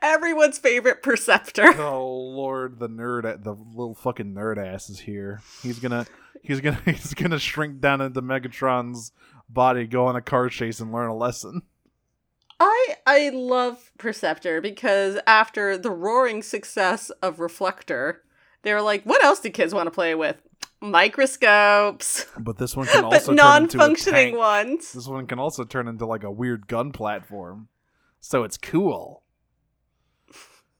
everyone's favorite Perceptor. Oh Lord, the little fucking nerd ass is here. He's gonna shrink down into Megatron's body, go on a car chase, and learn a lesson. I love Perceptor because after the roaring success of Reflector, they were like, what else do kids want to play with? Microscopes. But this one can also non-functioning turn into a tank. Ones. This one can also turn into like a weird gun platform. So it's cool.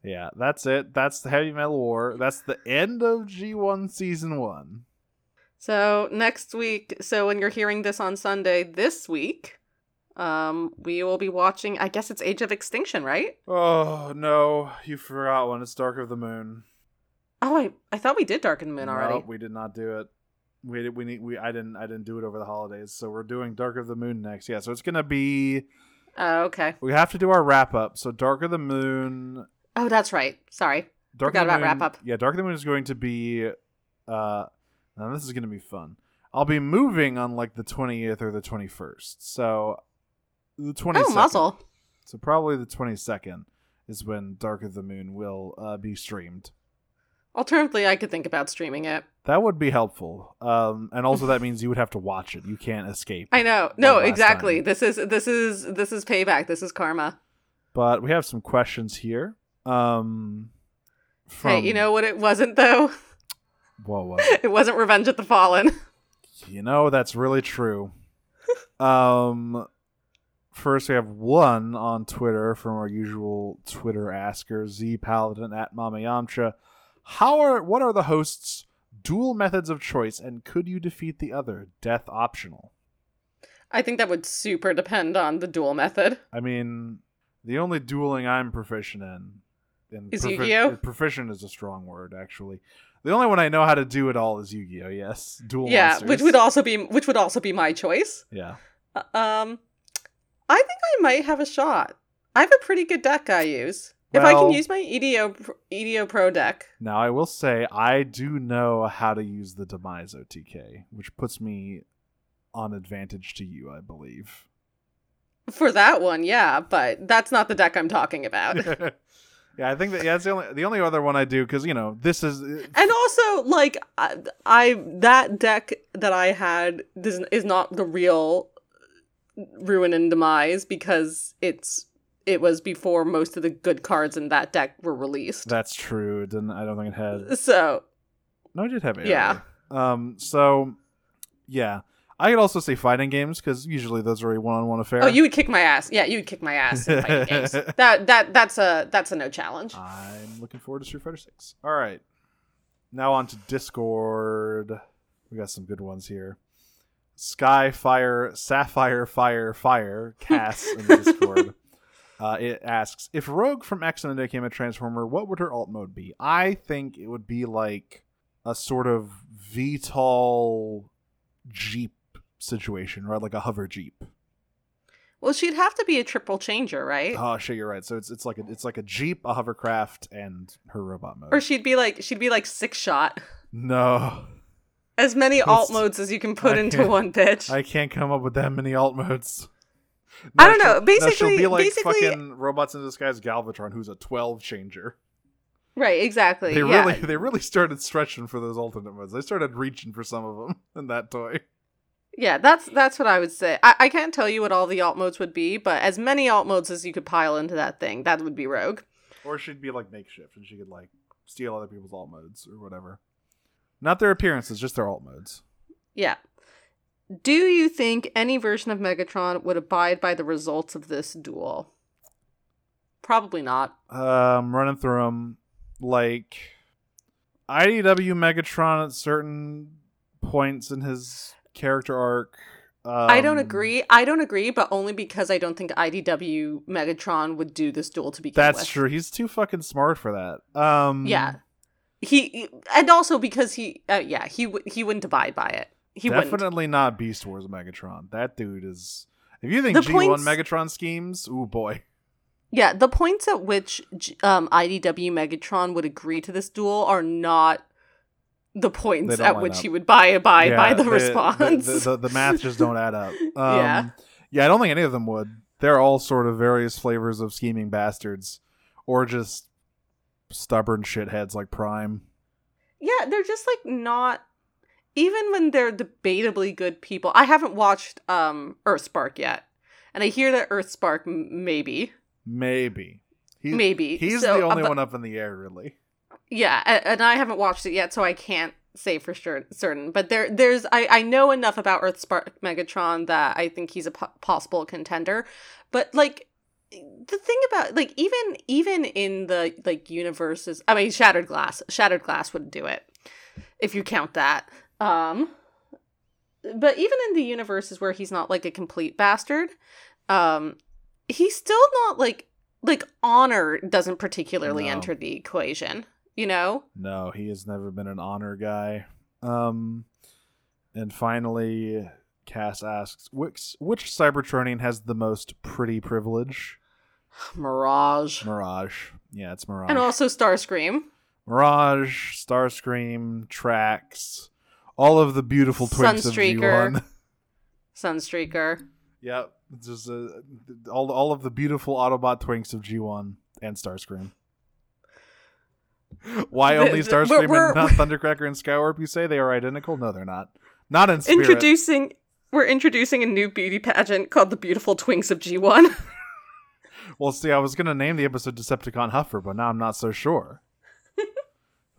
Yeah, that's it. That's the Heavy Metal War. That's the end of G1 Season 1. So next week, so when you're hearing this on Sunday this week, we will be watching, I guess it's Age of Extinction, right? Oh, no. You forgot one. It's Dark of the Moon. Oh, I thought we did Dark of the Moon already. No, we did not do it. I didn't do it over the holidays. So we're doing Dark of the Moon next. Yeah, so it's going to be... Oh, okay. We have to do our wrap-up. So Dark of the Moon... Oh, that's right. Sorry. Forgot about wrap-up. Yeah, Dark of the Moon is going to be... Now, this is going to be fun. I'll be moving on, like, the 20th or the 21st. So, the 22nd. Oh, muzzle. So, probably the 22nd is when Dark of the Moon will be streamed. Alternatively, I could think about streaming it. That would be helpful. And also that means you would have to watch it. You can't escape. I know. No, exactly. Time. This is payback. This is karma. But we have some questions here. Hey, you know what it wasn't though? What was it? It wasn't Revenge of the Fallen. You know, that's really true. First, we have one on Twitter from our usual Twitter asker, Z Paladin at Mama Yamcha. What are the hosts' dual methods of choice, and could you defeat the other? Death optional. I think that would super depend on the duel method. I mean, the only dueling I'm proficient in is Yu-Gi-Oh? Proficient is a strong word, actually. The only one I know how to do it all is Yu-Gi-Oh. Yes, duel. Yeah, monsters. which would also be my choice. Yeah. I think I might have a shot. I have a pretty good deck I use. Well, if I can use my EDO Pro deck. Now, I will say I do know how to use the Demise OTK, which puts me on advantage to you, I believe. For that one, yeah, but that's not the deck I'm talking about. Yeah, I think that's the only other one I do, because, you know, this is... And also, like, that deck that I had is not the real Ruin and Demise, because it was before most of the good cards in that deck were released. That's true. I don't think it had... So... No, it did have it. Yeah. So, yeah. I could also say fighting games, because usually those are a one-on-one affair. Oh, you would kick my ass. Yeah, you would kick my ass in fighting games. That's a no challenge. I'm looking forward to Street Fighter 6. All right. Now on to Discord. We got some good ones here. Sky, Fire, Sapphire, Fire, Cass in the Discord. It asks, if Rogue from X-Men became a Transformer, what would her alt mode be? I think it would be like a sort of VTOL Jeep situation, right? Like a hover Jeep. Well, she'd have to be a triple changer, right? Oh shit, you're right. So it's like a Jeep, a hovercraft, and her robot mode. Or she'd be like Six Shot. No. As many alt modes as you can put into one bitch. I can't come up with that many alt modes. No, I don't know. Basically, she'll be like fucking Robots in Disguise Galvatron, who's a 12 changer. Right, exactly. They really started stretching for those alternate modes. They started reaching for some of them in that toy. Yeah, that's what I would say. I can't tell you what all the alt modes would be, but as many alt modes as you could pile into that thing, that would be Rogue. Or she'd be like makeshift, and she could like steal other people's alt modes or whatever. Not their appearances, just their alt modes. Yeah. Do you think any version of Megatron would abide by the results of this duel? Probably not. Running through them, like IDW Megatron at certain points in his character arc. I don't agree, but only because I don't think IDW Megatron would do this duel to begin with. That's true. He's too fucking smart for that. Yeah. He and also because he wouldn't abide by it. He definitely wouldn't. Not Beast Wars Megatron. That dude is... If you think the G1 points... Megatron schemes, ooh boy. Yeah, the points at which IDW Megatron would agree to this duel are not the points at which he would buy the response. The math just don't add up. I don't think any of them would. They're all sort of various flavors of scheming bastards or just stubborn shitheads like Prime. Yeah, they're just like not... Even when they're debatably good people... I haven't watched Earthspark yet. And I hear that Earthspark maybe. He's the only one up in the air, really. Yeah, and I haven't watched it yet, so I can't say for sure certain. But I know enough about Earthspark Megatron that I think he's a possible contender. But like the thing about like even in the like universes, I mean, Shattered Glass would do it if you count that. But even in the universes where he's not like a complete bastard, he's still not like. Like, honor doesn't particularly enter the equation, you know? No, he has never been an honor guy. And finally, Cass asks, which Cybertronian has the most pretty privilege? Mirage. Yeah, it's Mirage. And also Starscream. Mirage, Starscream, Tracks, all of the beautiful twinks of G1. Sunstreaker. Yep. Just all of the beautiful Autobot twinks of G1 and Starscream. Why only Starscream and not Thundercracker and Skywarp? You say they are identical? No, they're not. Not in spirit. We're introducing a new beauty pageant called the Beautiful Twinks of G1. Well, see, I was going to name the episode Decepticon Huffer, but now I'm not so sure.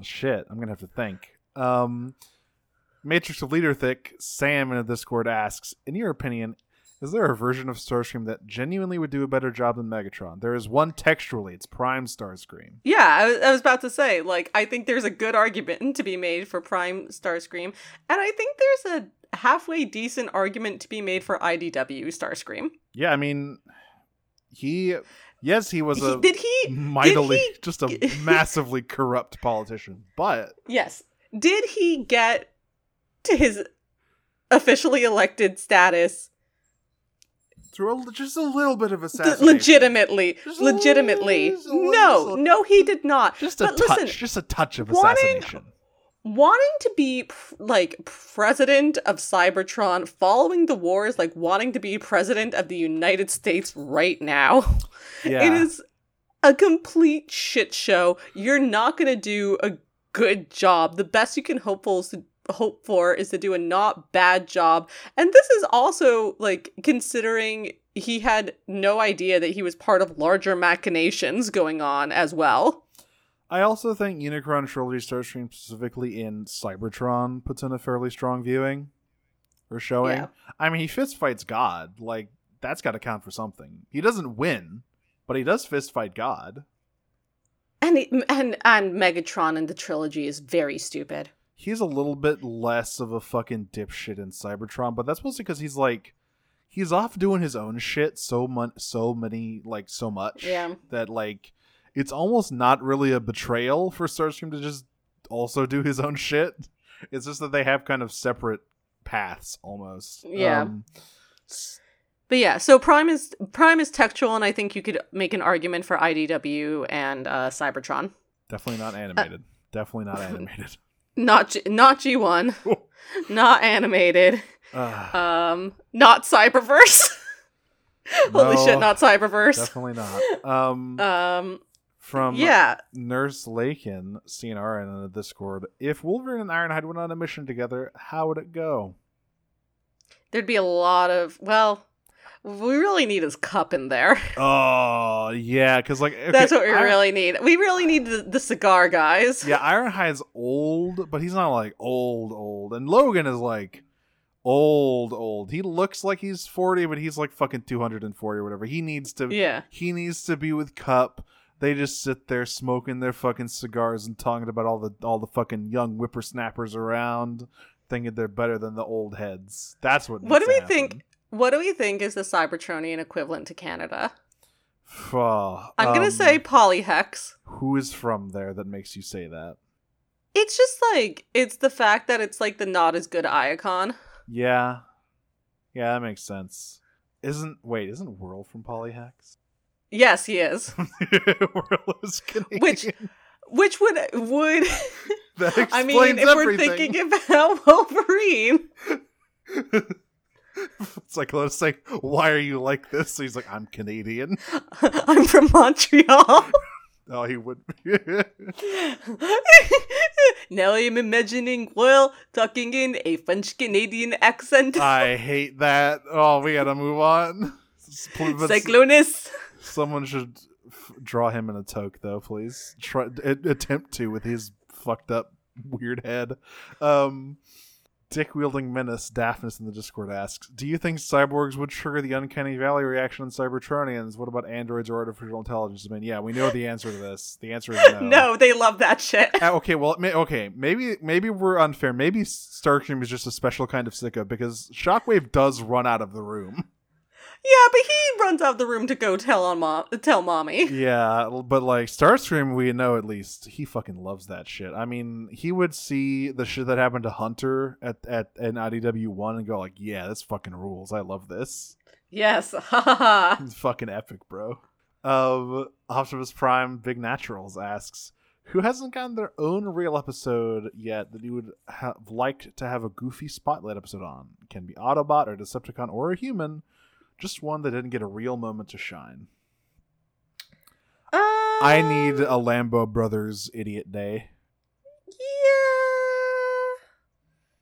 Shit, I'm going to have to think. Matrix of Leader Thick, Sam in the Discord asks, in your opinion... Is there a version of Starscream that genuinely would do a better job than Megatron? There is one textually. It's Prime Starscream. Yeah, I was about to say, like, I think there's a good argument to be made for Prime Starscream. And I think there's a halfway decent argument to be made for IDW Starscream. Yeah, I mean, he was a just a massively corrupt politician, but... Yes. Did he get to his officially elected status... Through just a little bit of assassination. Legitimately. No, he did not. Just a touch of assassination. Wanting to be, president of Cybertron, following the war is like wanting to be president of the United States right now. Yeah. It is a complete shit show. You're not going to do a good job. The best you can hope for is to do a not bad job. And this is also like considering he had no idea that he was part of larger machinations going on as well. I also think Unicron Trilogy Starscream specifically in Cybertron puts in a fairly strong viewing or showing. Yeah. I mean, he fist fights God. Like, that's got to count for something. He doesn't win, but he does fist fight God. And Megatron in the trilogy is very stupid. He's a little bit less of a fucking dipshit in Cybertron, but that's mostly because he's off doing his own shit so much that like it's almost not really a betrayal for Starscream to just also do his own shit. It's just that they have kind of separate paths almost. Yeah. But yeah, so Prime is textual, and I think you could make an argument for IDW and Cybertron. Definitely not animated. Not G1, not animated, not Cyberverse. Holy shit, not Cyberverse. Definitely not. From Nurse Lakin, CNR in the Discord, if Wolverine and Ironhide went on a mission together, how would it go? There'd be a lot of, well, we really need his cup in there. Oh, yeah, because like... Okay, that's what we really need. We really need the cigar guys. Yeah, Ironhide's old, but he's not like old. And Logan is like old. He looks like he's 40, but he's like fucking 240 or whatever. He needs to be with Cup. They just sit there smoking their fucking cigars and talking about all the fucking young whippersnappers around, thinking they're better than the old heads. That's what needs to happen. What do we think is the Cybertronian equivalent to Canada? I'm going to say Polyhex. Who is from there that makes you say that? It's just like, it's the fact that it's like the not as good Iacon. Yeah. Yeah, that makes sense. Isn't Whirl from Polyhex? Yes, he is. Whirl is Canadian. Which... Which would that explains I mean, if everything. We're thinking about Wolverine. It's like, let's say, why are you like this? So he's like, I'm Canadian. I'm from Montreal. No, he wouldn't. Now I'm imagining Will talking in a French-Canadian accent. I hate that. Oh, we gotta move on. Cyclonus. Someone should draw him in a toque, though, please. Attempt to with his fucked up weird head. Dick-wielding menace, Daphnis in the Discord asks, do you think cyborgs would trigger the uncanny valley reaction in Cybertronians? What about androids or artificial intelligence? I mean, yeah, we know the answer to this. The answer is no. No, they love that shit. Okay, well, maybe we're unfair. Maybe Starscream is just a special kind of sicko because Shockwave does run out of the room. Yeah, but he runs out of the room to go tell mommy. Yeah, but like Starscream, we know at least he fucking loves that shit. I mean, he would see the shit that happened to Hunter at an IDW1 and go like, "Yeah, this fucking rules. I love this." Yes, haha. It's fucking epic, bro. Optimus Prime Big Naturals asks, "Who hasn't gotten their own real episode yet that you would have liked to have a goofy spotlight episode on? It can be Autobot or Decepticon or a human." Just one that didn't get a real moment to shine. I need a Lambo Brothers idiot day.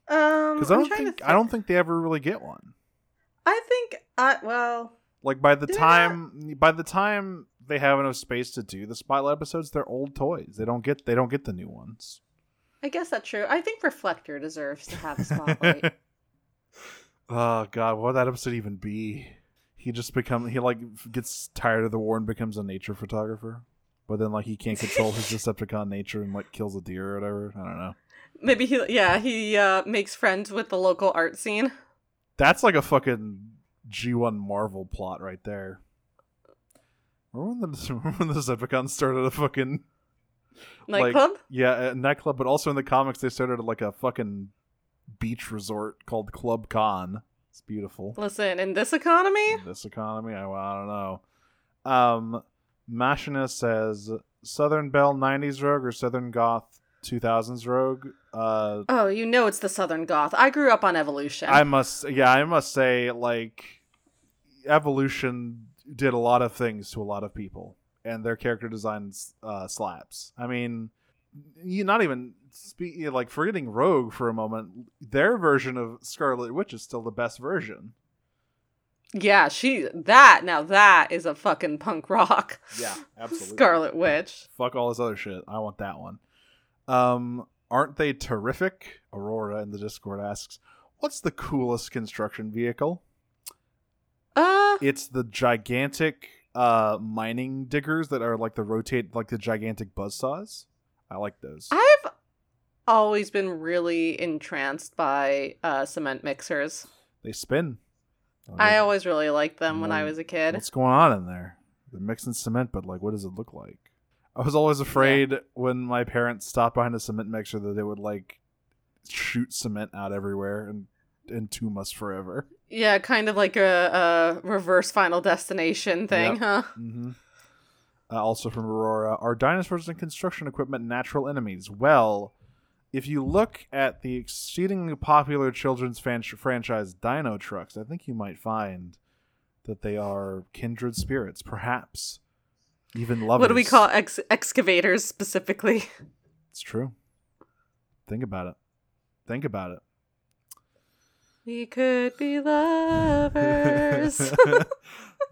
Yeah. Because I don't think they ever really get one. I think like by the time they have enough space to do the spotlight episodes, they're old toys. They don't get the new ones. I guess that's true. I think Reflector deserves to have a spotlight. Oh God, what would that episode even be? He just gets tired of the war and becomes a nature photographer. But then like he can't control his Decepticon nature and like kills a deer or whatever. I don't know. Maybe he makes friends with the local art scene. That's like a fucking G1 Marvel plot right there. Remember when the Decepticons started a fucking nightclub? Like, yeah, a nightclub, but also in the comics they started like a fucking beach resort called Club Con. It's beautiful. Listen, in this economy, I don't know. Mashina says Southern Belle 90s Rogue or Southern Goth 2000s Rogue. Oh, you know it's the Southern Goth. I grew up on Evolution. I must say, like, Evolution did a lot of things to a lot of people, and their character designs slaps. I mean, you're not even like forgetting Rogue for a moment. Their version of Scarlet Witch is still the best version. Yeah, that is a fucking punk rock. Yeah, absolutely. Scarlet Witch. Fuck all this other shit. I want that one. Aren't they terrific? Aurora in the Discord asks, "What's the coolest construction vehicle?" It's the gigantic mining diggers that are like the gigantic buzzsaws. I like those. I've always been really entranced by cement mixers. They spin. I always really liked them when I was a kid. What's going on in there? They're mixing cement, but like, what does it look like? I was always afraid when my parents stopped behind a cement mixer that they would like shoot cement out everywhere and entomb us forever. Yeah, kind of like a reverse Final Destination thing, huh? Mm-hmm. Also from Aurora, are dinosaurs and construction equipment natural enemies? Well, if you look at the exceedingly popular children's franchise Dino Trucks, I think you might find that they are kindred spirits, perhaps. Even lovers. What do we call excavators specifically? It's true. Think about it. We could be lovers.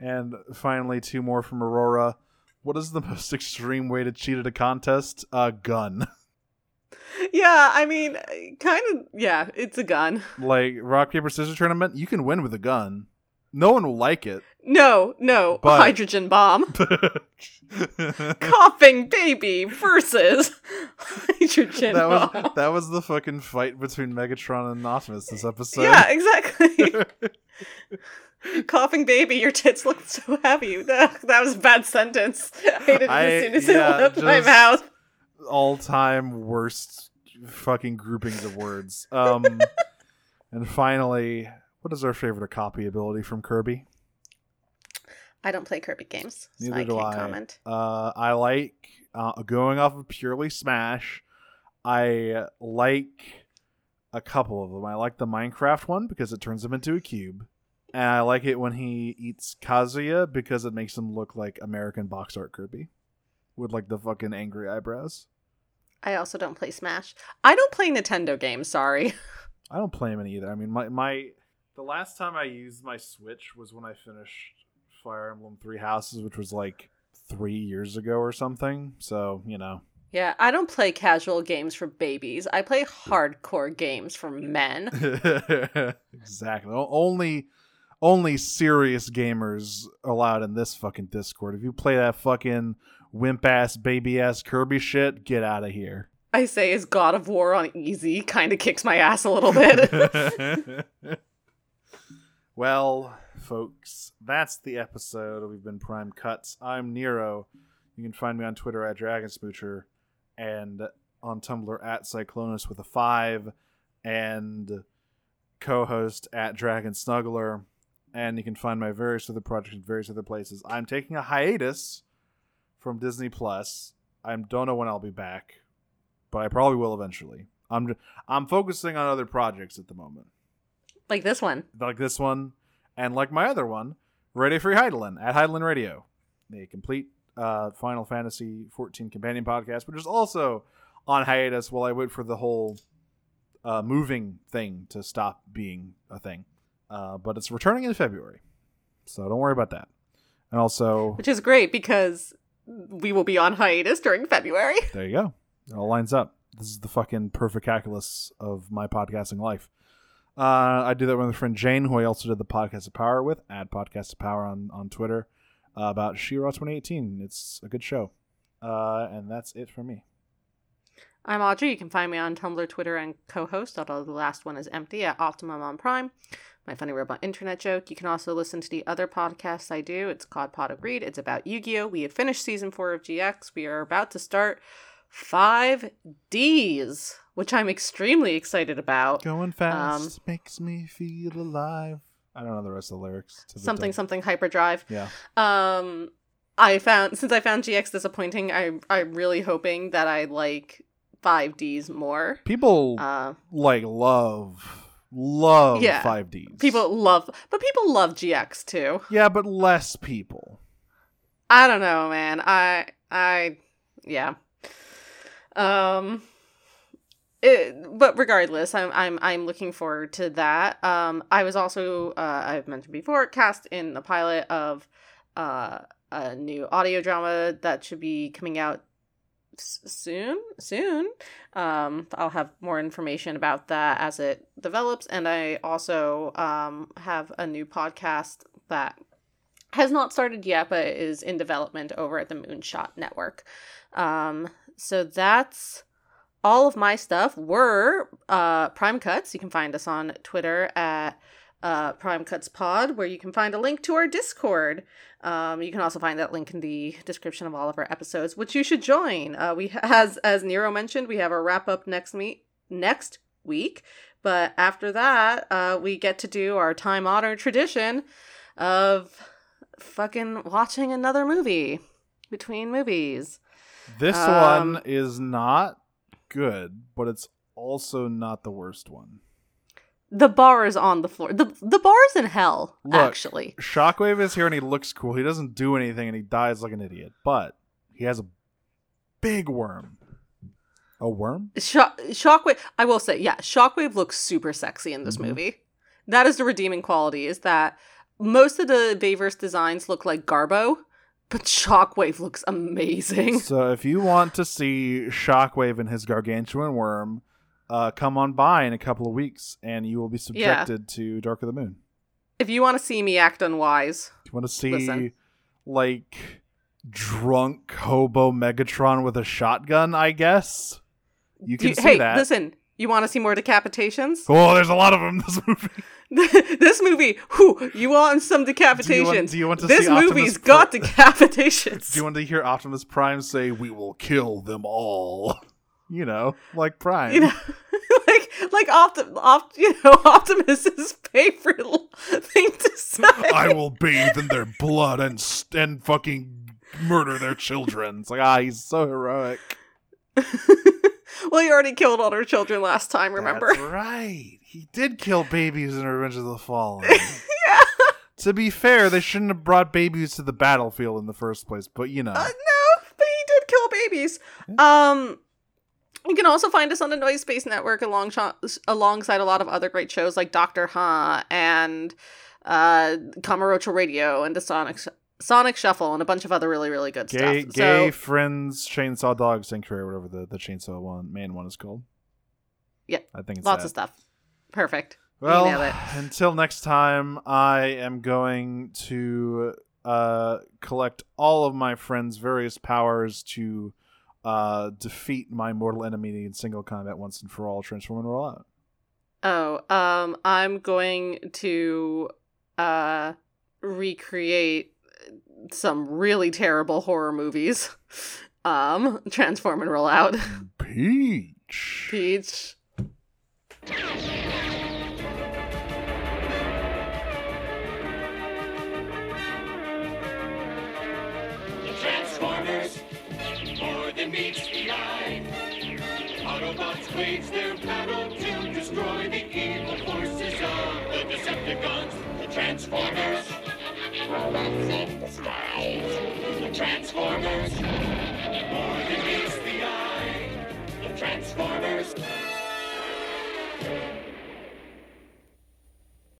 And finally, two more from Aurora. What is the most extreme way to cheat at a contest? A gun. Yeah, I mean, kind of, yeah, it's a gun. Like, rock, paper, scissors tournament, you can win with a gun. No one will like it. No, but... hydrogen bomb. Coughing baby versus hydrogen bomb. That was the fucking fight between Megatron and Optimus this episode. Yeah, exactly. Coughing baby, your tits look so heavy. That was a bad sentence. I hated it as soon as it left my mouth. All time worst fucking groupings of words. And finally, what is our favorite copy ability from Kirby? I don't play Kirby games, so I can't comment. I like going off of purely Smash, I like a couple of them. I like the Minecraft one because it turns him into a cube. And I like it when he eats Kazuya because it makes him look like American box art Kirby. With like the fucking angry eyebrows. I also don't play Smash. I don't play Nintendo games, sorry. I don't play them either. I mean, the last time I used my Switch was when I finished Fire Emblem Three Houses, which was like 3 years ago or something. So, you know. Yeah, I don't play casual games for babies. I play hardcore games for men. Exactly. Only serious gamers allowed in this fucking Discord. If you play that fucking wimp-ass, baby-ass Kirby shit, get out of here. I say is God of War on easy kind of kicks my ass a little bit. Well, folks, that's the episode. We've been Prime Cuts. I'm Nero. You can find me on Twitter at DragonSmoocher and on Tumblr at Cyclonus with a 5 and co-host at DragonSnuggler. And you can find my various other projects in various other places. I'm taking a hiatus from Disney Plus. I don't know when I'll be back, but I probably will eventually. I'm focusing on other projects at the moment. Like this one. Like this one. And like my other one, Radio Free Heidelin at Heidelin Radio. A complete Final Fantasy XIV companion podcast, which is also on hiatus while I wait for the whole moving thing to stop being a thing. But it's returning in February. So don't worry about that. And also... Which is great because we will be on hiatus during February. There you go. It all lines up. This is the fucking perfect calculus of my podcasting life. I do that with my friend Jane, who I also did the Podcast of Power with, at Podcast of Power on Twitter, about She-Ra 2018. It's a good show. And that's it for me. I'm Audrey. You can find me on Tumblr, Twitter, and co-host, although the last one is empty, at Optimum on Prime, my funny robot internet joke. You can also listen to the other podcasts I do. It's called Pod Agreed. It's about Yu-Gi-Oh! We have finished season 4 of GX. We are about to start 5Ds, which I'm extremely excited about. Going fast makes me feel alive. I don't know the rest of the lyrics. Something hyperdrive. Yeah. Since I found GX disappointing, I'm really hoping that I like 5Ds more. People love 5Ds. People love GX too. Yeah, but less people. I don't know, man. But regardless, I'm looking forward to that. I was also I've mentioned before cast in the pilot of a new audio drama that should be coming out soon. I'll have more information about that as it develops, and I also have a new podcast that has not started yet but is in development over at the Moonshot Network. So that's all of my stuff. We're Prime Cuts. You can find us on Twitter at Prime Cuts Pod, where you can find a link to our Discord. You can also find that link in the description of all of our episodes, which you should join. As Nero mentioned, we have a wrap up next week, but after that, we get to do our time honored tradition of fucking watching another movie between movies. This one is not good, but it's also not the worst one. The bar is on the floor. The bar is in hell. Look, actually, Shockwave is here and he looks cool. He doesn't do anything and he dies like an idiot, but he has a big worm. A worm? Shockwave. I will say, yeah, Shockwave looks super sexy in this movie. That is the redeeming quality, is that most of the Bayverse designs look like Garbo. But Shockwave looks amazing. So if you want to see Shockwave and his gargantuan worm, come on by in a couple of weeks and you will be subjected to Dark of the Moon. If you want to see me act unwise. If you want to see, like, drunk hobo Megatron with a shotgun, I guess? You can see that. Hey, listen. You want to see more decapitations? Oh, there's a lot of them in this movie. This movie, whew, you want some decapitations. Do you want to this see movie's got decapitations. Do you want to hear Optimus Prime say, "We will kill them all"? You know, like Prime. You know, Optimus's favorite thing to say. I will bathe in their blood and fucking murder their children. It's like, he's so heroic. Well, he already killed all her children last time, remember? That's right. He did kill babies in Revenge of the Fallen. Yeah. To be fair, they shouldn't have brought babies to the battlefield in the first place, but you know. No, but he did kill babies. Yeah. You can also find us on the Noise Space Network alongside a lot of other great shows like Dr. Huh and Camarocho Radio and the Sonic Shuffle and a bunch of other really, really good stuff. Gay Friends, Chainsaw Dog Sanctuary, whatever the Chainsaw Man one is called. Yeah, I think it's lots of stuff. Perfect. Well, nailed it. Until next time, I am going to collect all of my friends' various powers to defeat my mortal enemy in single combat once and for all. Transform and roll out. I'm going to recreate some really terrible horror movies. Transform and roll out. Peach. The Transformers, more than meets the eye. Autobots wage their battle to destroy the evil forces of the Decepticons. The Transformers.